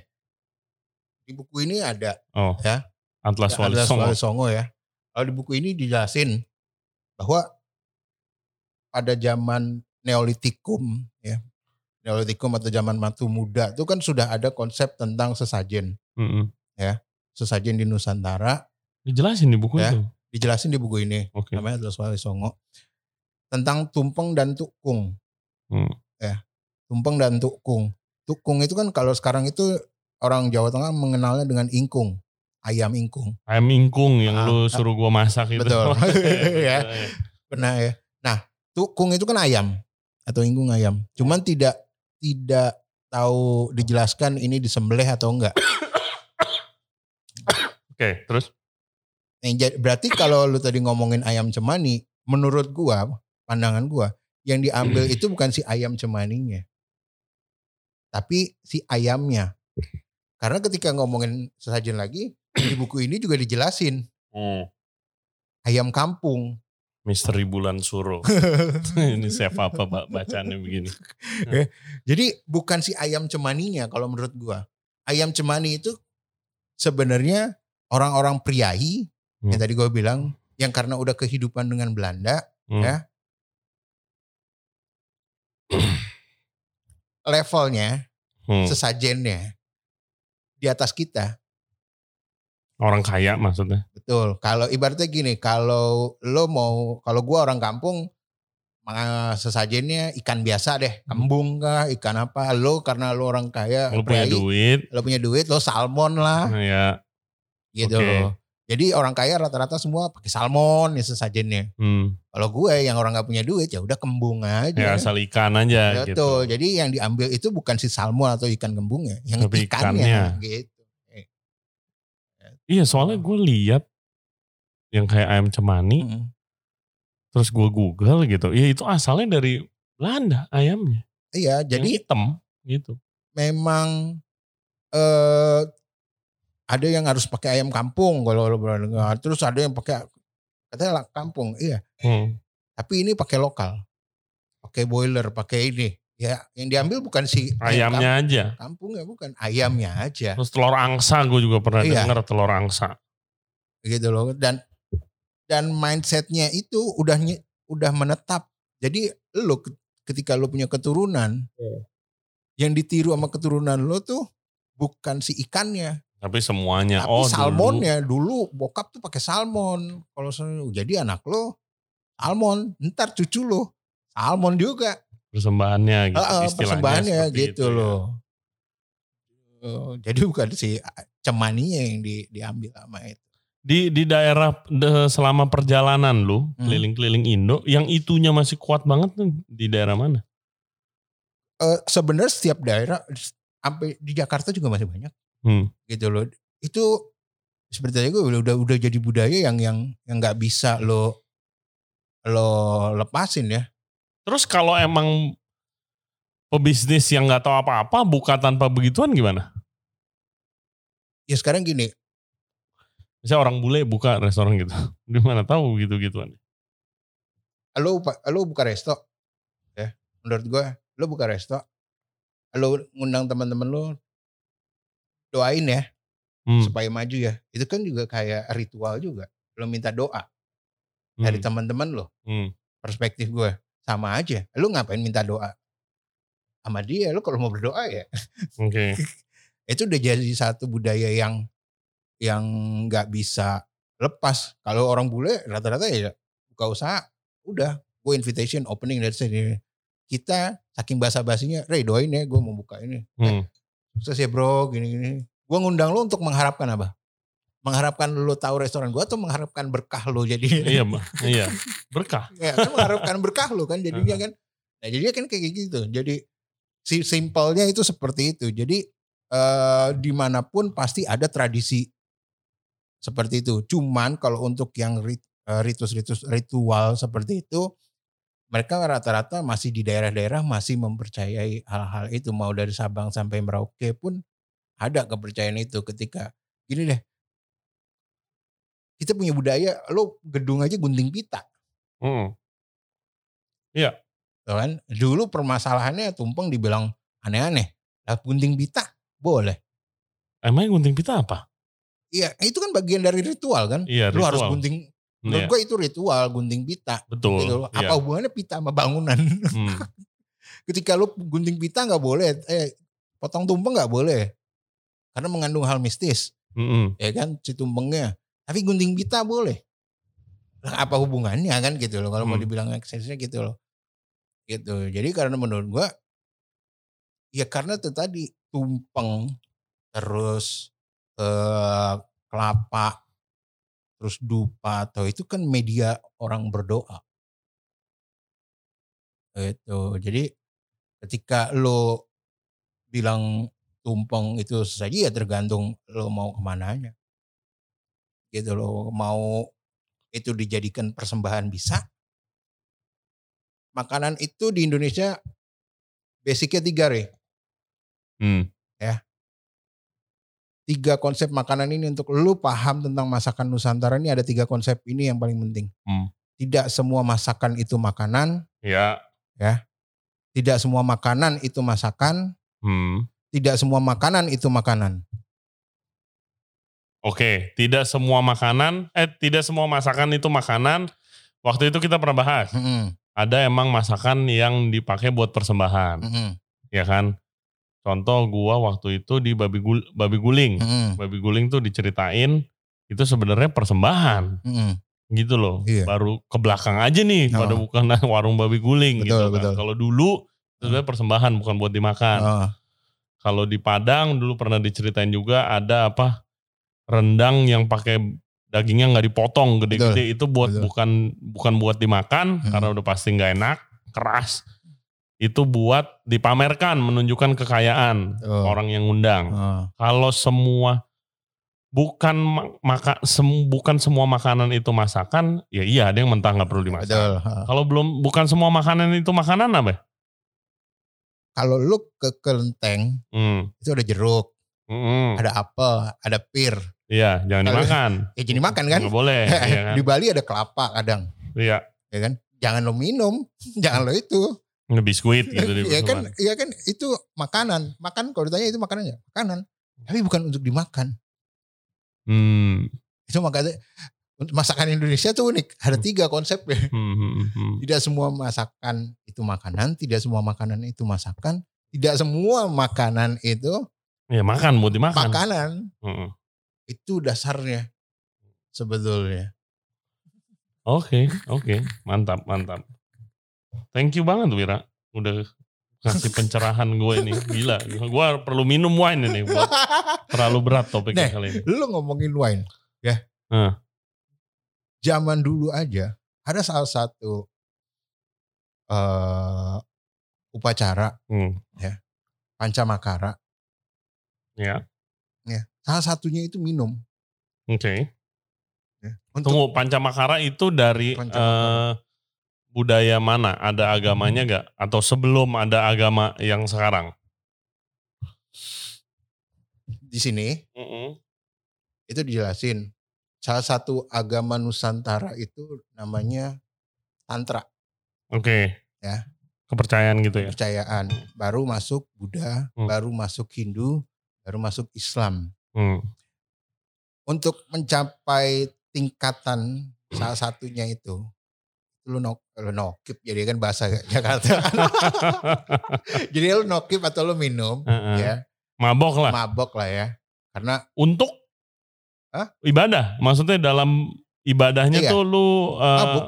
di buku ini ada, oh, ya. Atlas Wali Songo. Songo ya. Kalau di buku ini dijelasin bahwa pada zaman Neolitikum ya. Neolitikum atau zaman Matu Muda itu kan sudah ada konsep tentang sesajen, mm-hmm, ya, sesajen di Nusantara. Dijelasin di buku ya, itu. Dijelasin di buku ini, okay, namanya Atlas Wali Songo, tentang tumpeng dan tukung, mm, ya, tumpeng dan tukung. Tukung itu kan kalau sekarang itu orang Jawa Tengah mengenalnya dengan ingkung, ayam ingkung. Ayam ingkung yang nah, lu suruh gua masak itu. Betul, ya, benar ya. Nah, tukung itu kan ayam atau ingkung ayam, cuman tidak tidak tahu dijelaskan ini disembelih atau enggak. Oke, okay, terus? Berarti kalau lu tadi ngomongin ayam cemani, menurut gua, pandangan gua, yang diambil itu bukan si ayam cemaninya, tapi si ayamnya. Karena ketika ngomongin sesajen lagi, di buku ini juga dijelasin. Hmm. Ayam kampung. Misteri Bulan Suro. Ini siapa apa bacaannya begini. Jadi bukan si ayam cemaninya kalau menurut gua. Ayam cemani itu sebenarnya orang-orang priai, hmm, yang tadi gua bilang, yang karena udah kehidupan dengan Belanda, hmm, ya. Levelnya, hmm, sesajennya di atas kita. Orang kaya maksudnya. Betul. Kalau ibaratnya gini, kalau lo mau, kalau gue orang kampung, sesajennya ikan biasa deh, kembung kah, ikan apa. Lo karena lo orang kaya, lo punya duit, lo punya duit, lo salmon lah. Iya. Gitu. Okay. Loh. Jadi orang kaya rata-rata semua pakai salmon ya sesajennya. Hmm. Kalau gue yang orang nggak punya duit, ya udah kembung aja. Ya asal ikan aja. Betul. Gitu. Jadi yang diambil itu bukan si salmon atau ikan kembungnya, yang tapi ikannya. ikannya. Gitu. Iya, soalnya gue lihat yang kayak ayam cemani, hmm, terus gue google gitu, ya itu asalnya dari Belanda ayamnya. Iya, jadi yang hitam gitu. Memang eh, ada yang harus pakai ayam kampung kalau lo pernah dengar, terus ada yang pakai katanya kampung, iya. Hmm. Tapi ini pakai lokal, pakai boiler, pakai ini. Ya, yang diambil bukan si ayamnya ayam kampung, aja. Kampungnya bukan, ayamnya aja. Terus telur angsa gue juga pernah iya. dengar telur angsa. Gitu loh, dan dan mindsetnya itu udah udah menetap. Jadi lo ketika lo punya keturunan, yeah, yang ditiru sama keturunan lo tuh bukan si ikannya, tapi semuanya. Tapi oh, salmonnya dulu. dulu bokap tuh pakai salmon. Kalau jadi anak lo salmon, ntar cucu lo salmon juga. Persembahannya gitu, uh, persembahannya gitu loh ya. uh, jadi bukan si cemaninya yang di, diambil sama itu di di daerah de, selama perjalanan lu hmm. keliling-keliling Indo yang itunya masih kuat banget tuh di daerah mana? Uh, sebenarnya setiap daerah sampai di Jakarta juga masih banyak hmm. gitu loh, itu seperti itu udah udah jadi budaya yang yang yang nggak bisa lo lo lepasin ya. Terus kalau emang pebisnis yang gak tahu apa-apa buka tanpa begituan gimana? Ya sekarang gini. Misalnya orang bule buka restoran gitu. Gimana tahu gitu-gituan? Lo, lo buka resto. Ya, menurut gue lo buka resto. Lo ngundang teman-teman lo. Doain ya. Hmm. Supaya maju ya. Itu kan juga kayak ritual juga. Lo minta doa. Dari hmm. teman-teman lo. Hmm. Perspektif gue. Sama aja, lu ngapain minta doa sama dia, lu kalau mau berdoa ya. Oke. Okay. Itu udah jadi satu budaya yang yang gak bisa lepas. Kalau orang bule rata-rata ya buka usaha, udah gue invitation opening dari sini. Kita saking basa-basinya, Ray doain ya gue mau buka ini. Hmm. Sukses ya bro, gini-gini. Gue ngundang lu untuk mengharapkan apa? Mengharapkan lo tahu restoran gue atau mengharapkan berkah lo jadinya? Iya, iya. Berkah. Ya, kan mengharapkan berkah lo kan jadinya kan. Nah jadinya kan kayak gitu. Jadi si simpelnya itu seperti itu. Jadi eh, dimanapun pasti ada tradisi seperti itu. Cuman kalau untuk yang rit, ritus-ritus ritual seperti itu mereka rata-rata masih di daerah-daerah masih mempercayai hal-hal itu. Mau dari Sabang sampai Merauke pun ada kepercayaan itu. Ketika gini deh, kita punya budaya, lo gedung aja gunting pita. Hmm. Iya. Kan? Dulu permasalahannya tumpeng dibilang aneh-aneh. Nah, gunting pita boleh. Emang gunting pita apa? Iya, itu kan bagian dari ritual kan. Iya, lo ritual. Harus gunting. Menurut iya. gue itu ritual gunting pita. Betul. Gitu. Apa iya. hubungannya pita sama bangunan? Hmm. Ketika lo gunting pita nggak boleh, eh potong tumpeng nggak boleh, karena mengandung hal mistis. Mm-hmm. Ya kan, si tumpengnya. Tapi gunting pita boleh. Nah, apa hubungannya kan gitu loh. Kalau hmm. mau dibilang eksesnya gitu loh. Gitu. Jadi karena menurut gue. Ya karena itu tadi. Tumpeng. Terus. Eh, kelapa. Terus dupa. Atau itu kan media orang berdoa. Gitu. Jadi. Ketika lo. Bilang. Tumpeng itu saja ya tergantung. Lo mau kemananya. Gitu loh, mau itu dijadikan persembahan bisa. Makanan itu di Indonesia basicnya tiga re. Hmm. Ya. Tiga konsep makanan ini untuk lu paham tentang masakan Nusantara ini ada tiga konsep ini yang paling penting. Hmm. Tidak semua masakan itu makanan. Ya. Ya. Tidak semua makanan itu masakan. Hmm. Tidak semua makanan itu makanan. Oke, tidak semua makanan, eh tidak semua masakan itu makanan. Waktu itu kita pernah bahas. Mm-hmm. Ada emang masakan yang dipakai buat persembahan. Mm-hmm. Ya kan? Contoh gua waktu itu di babi, gul- babi guling. Mm-hmm. Babi guling tuh diceritain, itu sebenarnya persembahan. Mm-hmm. Gitu loh. Iya. Baru ke belakang aja nih, oh. pada bukan warung babi guling. Betul, gitu kan. Kalau dulu, itu sebenarnya persembahan, bukan buat dimakan. Oh. Kalau di Padang, dulu pernah diceritain juga ada apa? Rendang yang pakai dagingnya nggak dipotong gede-gede. Betul. Itu buat Betul. bukan bukan buat dimakan hmm. karena udah pasti nggak enak, keras. Itu buat dipamerkan, menunjukkan kekayaan oh. orang yang ngundang. Oh. Kalau semua bukan maka sem, bukan semua makanan itu masakan, ya iya ada yang mentah nggak perlu dimasak. Kalau belum bukan semua makanan itu makanan apa? Kalau lu ke kelenteng hmm. itu ada jeruk. Mm-hmm. Ada apel, ada pir. Iya, jangan Kalo, dimakan. Ya jangan dimakan kan? Nggak boleh. Iya kan? Di Bali ada kelapa kadang. Iya. Ya kan? Jangan lo minum, jangan lo itu. Ngebiskuit gitu. Iya kan? Iya kan? Itu makanan. Makan kalau ditanya itu makanan ya? Makanan. Tapi bukan untuk dimakan. Hmm. Itu makanya masakan Indonesia tuh unik. Ada tiga konsepnya. Hmm. Tidak semua masakan itu makanan. Tidak semua makanan itu masakan. Tidak semua makanan itu ya makan, buat dimakan. Makanan. Mm-mm. Itu dasarnya sebetulnya. Oke, okay, oke. Okay. Mantap, mantap. Thank you banget Wira. Udah kasih pencerahan gue nih. Gila. Gue perlu minum wine ini. Buat terlalu berat topiknya nah, kali ini. Lu ngomongin wine. Ya. Hmm. Zaman dulu aja. Ada salah satu. Uh, upacara. Hmm. Ya, Panca Makara. Ya. Ya, salah satunya itu minum. Oke. Okay. Ya. Tunggu, Panca Makara itu dari Panca Makara. Uh, budaya mana? Ada agamanya nggak? Hmm. Atau sebelum ada agama yang sekarang? Di sini, mm-mm. itu dijelasin. Salah satu agama Nusantara itu namanya Tantra. Oke. Okay. Ya. Kepercayaan gitu ya. Kepercayaan. Baru masuk Buddha, hmm. baru masuk Hindu. Baru masuk Islam. Hmm. Untuk mencapai tingkatan salah satunya itu. Lu no, lu nokip. Jadi kan bahasa Jakarta. Jadi lu nokip atau lu minum. Uh-uh. Ya. Mabok lah. Mabok lah ya. Karena. Untuk. Hah? Ibadah. Maksudnya dalam ibadahnya iya. tuh lu. Uh, mabok.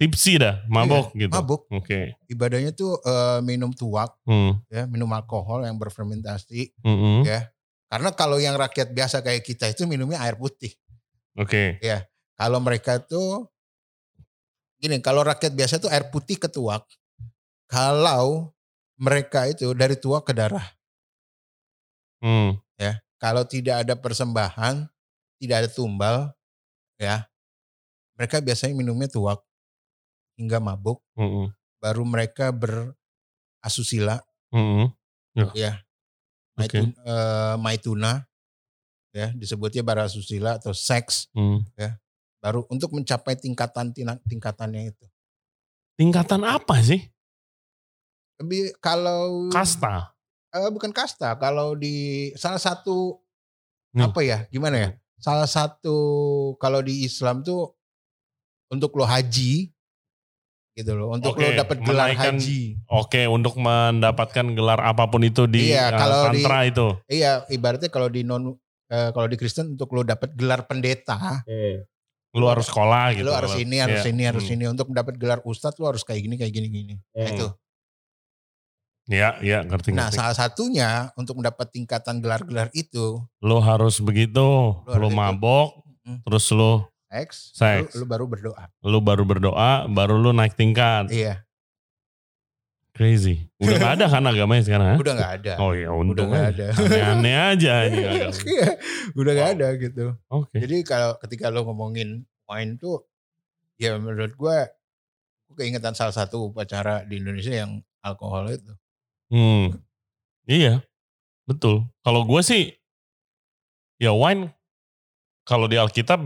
Tipsi dah. Mabok iya, gitu. Mabok. Oke. Okay. Ibadahnya tuh uh, minum tuak. Hmm. Ya, minum alkohol yang berfermentasi. Mm-hmm. Ya, karena kalau yang rakyat biasa kayak kita itu minumnya air putih. Oke. Okay. Ya, kalau mereka tuh gini, kalau rakyat biasa tuh air putih ke tuak. Kalau mereka itu dari tuak ke darah. Mm. Ya, kalau tidak ada persembahan, tidak ada tumbal, ya, mereka biasanya minumnya tuak. hingga mabuk, mm-hmm. baru mereka berasusila, mm-hmm. yeah. ya, okay. uh, maituna, ya disebutnya berasusila atau seks, mm. ya, baru untuk mencapai tingkatan tingkatannya itu. Tingkatan apa sih? Lebih kalau kasta, uh, bukan kasta, kalau di salah satu mm. apa ya, gimana ya? Salah satu kalau di Islam tuh untuk lo haji gitu loh, untuk okay, lo dapat gelar haji. Oke, okay, untuk mendapatkan gelar apapun itu di iya, uh, tantra di, itu. Iya, ibaratnya kalau di non uh, kalau di Kristen untuk lo dapat gelar pendeta, okay. lo harus sekolah gitu. Lo harus ini, harus yeah. ini, harus hmm. ini untuk mendapat gelar ustadz lo harus kayak gini, kayak gini, gini. Hmm. Nah, itu. Ya, ya, ngerti-ngerti. Nah, salah satunya untuk mendapat tingkatan gelar-gelar itu, lo harus begitu, lo, lo mabok, mm-hmm. terus lo seks, seks. Lo, lo baru berdoa. Lo baru berdoa, baru lo naik tingkat. Iya. Crazy. Udah gak ada kan agamanya sekarang? Ha? Udah gak ada. Oh iya, untung udah aja. Gak ada. Aneh aja. Iya, udah gak ada gitu. Oke. Okay. Jadi kalau ketika lo ngomongin wine tuh, ya menurut gue, gue keingetan salah satu upacara di Indonesia yang alkohol itu. Hmm, iya, betul. Kalau gue sih, ya wine, kalau di Alkitab,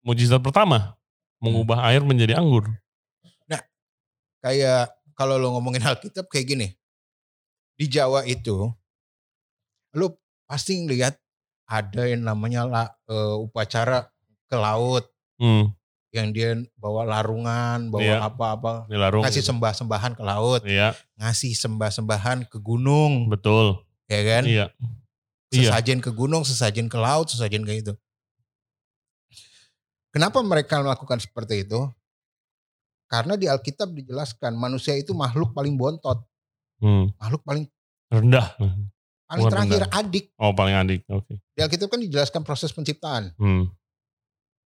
mujizat pertama, mengubah air menjadi anggur. Nah, kayak kalau lo ngomongin Alkitab kayak gini, di Jawa itu, lo pasti ngeliat ada yang namanya la, uh, upacara ke laut, hmm. yang dia bawa larungan, bawa iya. apa-apa, ngasih sembah-sembahan ke laut, iya. ngasih sembah-sembahan ke gunung, betul, ya kan? Iya. Sesajen ke gunung, sesajen ke laut, sesajen kayak itu. Kenapa mereka melakukan seperti itu? Karena di Alkitab dijelaskan manusia itu makhluk paling bontot, hmm. makhluk paling rendah, paling Bukan terakhir rendah. adik. Oh, paling adik. Oke. Okay. Di Alkitab kan dijelaskan proses penciptaan, hmm.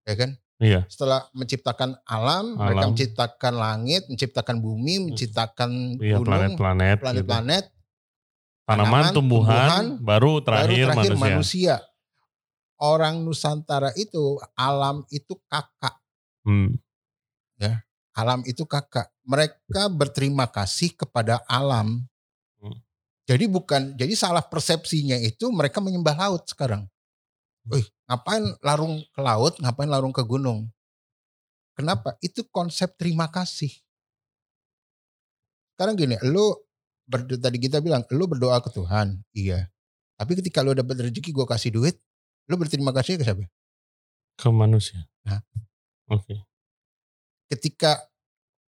ya kan? Iya. Setelah menciptakan alam, alam, mereka menciptakan langit, menciptakan bumi, menciptakan iya, gunung, planet-planet, planet-planet gitu. tanaman, tanaman, tumbuhan, tumbuhan baru terakhir, baru terakhir manusia. manusia. Orang Nusantara itu alam itu kakak, hmm. ya, alam itu kakak. Mereka berterima kasih kepada alam. Hmm. Jadi bukan, jadi salah persepsinya itu mereka menyembah laut sekarang. Wih, ngapain larung ke laut, ngapain larung ke gunung? Kenapa? Itu konsep terima kasih. Sekarang gini, lu berdoa, tadi kita bilang, lu berdoa ke Tuhan, iya. Tapi ketika lu dapat rezeki, gua kasih duit, lu berterima kasih ke siapa? Ke manusia. Nah, oke. Okay. Ketika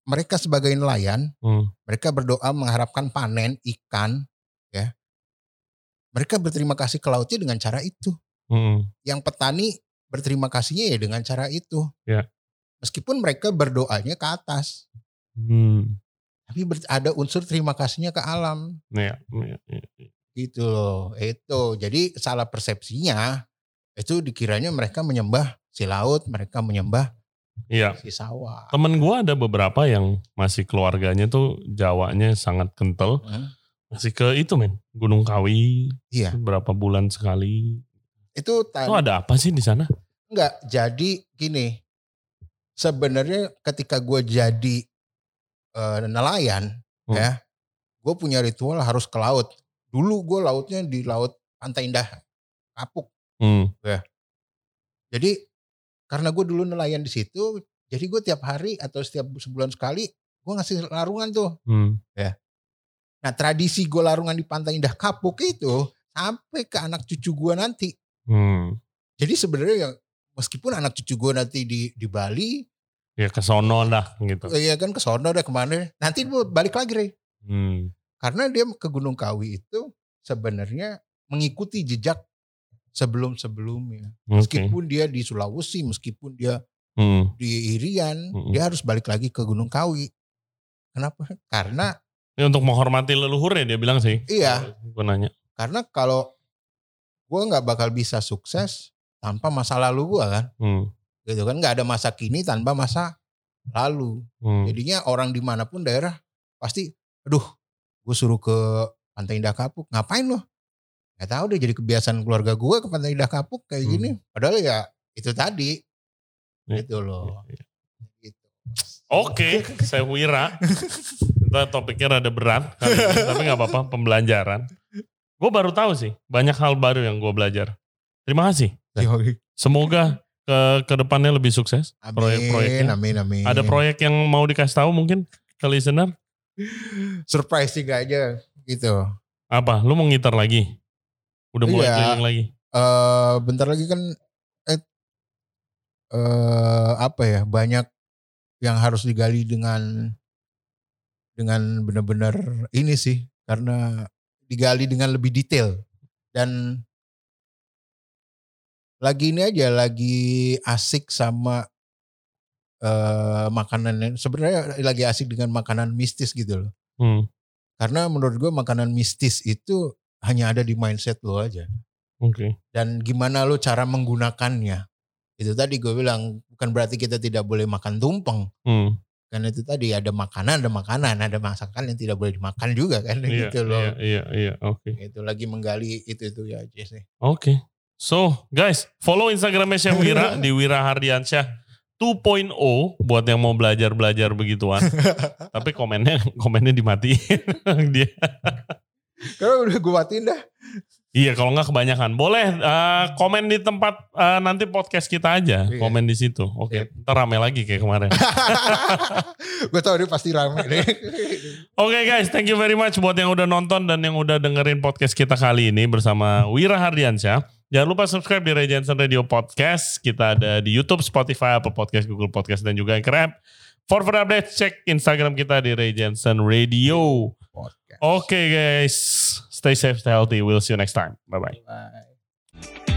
mereka sebagai nelayan, hmm. mereka berdoa mengharapkan panen ikan, ya. Mereka berterima kasih ke lautnya dengan cara itu. Hmm. Yang petani berterima kasihnya ya dengan cara itu. Ya. Meskipun mereka berdoanya ke atas. Hmm. Tapi ber- ada unsur terima kasihnya ke alam. Ya, ya, ya, ya. Gitu loh. Itu. Jadi salah persepsinya itu dikiranya mereka menyembah si laut, mereka menyembah ya. si sawah. Temen gue ada beberapa yang masih keluarganya tuh Jawanya sangat kental. Hmm. Masih ke itu men, Gunung Kawi. Iya. Berapa bulan sekali. Itu tadi, oh ada apa sih di sana? Enggak, jadi gini. Sebenarnya ketika gue jadi e, nelayan, hmm. ya, gue punya ritual harus ke laut. Dulu gue lautnya di laut Pantai Indah Kapuk, hmm. ya. Jadi karena gue dulu nelayan di situ, jadi gue tiap hari atau setiap sebulan sekali gue ngasih larungan tuh, hmm. ya. Nah tradisi gue larungan di Pantai Indah Kapuk itu sampai ke anak cucu gue nanti. Hmm. Jadi sebenarnya ya, meskipun anak cucu gue nanti di di Bali, ya kesono lah gitu. Iya kan kesono deh kemana? Nanti balik lagi Rey. Hmm. Karena dia ke Gunung Kawi itu sebenarnya mengikuti jejak sebelum sebelumnya. Okay. Meskipun dia di Sulawesi, meskipun dia hmm. di Irian, hmm. dia harus balik lagi ke Gunung Kawi. Kenapa? Karena ini untuk menghormati leluhurnya dia bilang sih. Iya. Gue nanya. Karena kalau gue gak bakal bisa sukses tanpa masa lalu gue kan. Hmm. Gitu kan, gak ada masa kini tanpa masa lalu. Hmm. Jadinya orang dimanapun daerah pasti, aduh gue suruh ke Pantai Indah Kapuk. Ngapain lo? Gak tahu deh, jadi kebiasaan keluarga gue ke Pantai Indah Kapuk kayak hmm. gini. Padahal ya itu tadi. Ya, gitu loh. Ya, ya. Gitu. Oke, okay, saya Wira. Kita topiknya rada berat kali ini, tapi gak apa-apa, pembelajaran. Gue baru tahu sih, banyak hal baru yang gue belajar. Terima kasih. Semoga ke kedepannya lebih sukses. Amin, proyek-proyeknya. Amin, amin. Ada proyek yang mau dikasih tahu mungkin ke listener? Surprising aja gitu. Apa? Lu mau ngitar lagi? Udah mulai iya. Keliling lagi? Uh, bentar lagi kan eh uh, apa ya, banyak yang harus digali dengan dengan benar-benar ini sih, karena digali dengan lebih detail. Dan lagi ini aja, lagi asik sama uh, makanan, sebenarnya lagi asik dengan makanan mistis gitu loh. Hmm. Karena menurut gue makanan mistis itu hanya ada di mindset lo aja. Oke. Okay. Dan gimana lo cara menggunakannya. Itu tadi gue bilang, bukan berarti kita tidak boleh makan tumpeng. Hmm. Karena itu tadi ada makanan, ada makanan, ada masakan yang tidak boleh dimakan juga kan. Yeah, gitu loh. Iya, iya, iya. Oke. Okay. Itu lagi menggali itu-itu ya aja sih. Oke. Okay. So guys, follow Instagramnya Chef Wira di Wira Hardiansyah two point oh buat yang mau belajar-belajar begituan. Tapi komennya komennya dimatiin dia. Kalau udah gue matiin dah. Iya, kalau nggak kebanyakan. Boleh uh, komen di tempat uh, nanti podcast kita aja. Iya. Komen di situ. Oke, okay. Iya. Ntar rame lagi kayak kemarin. Gue tau dia pasti rame. Oke okay guys, thank you very much buat yang udah nonton dan yang udah dengerin podcast kita kali ini bersama Wira Hardiansyah. Jangan lupa subscribe di Ray Jensen Radio Podcast. Kita ada di YouTube, Spotify, Apple Podcast, Google Podcast, dan juga Anchor App. For further update, cek Instagram kita di Ray Jensen Radio Podcast. Oke okay guys, stay safe, stay healthy. We'll see you next time. Bye-bye. Bye.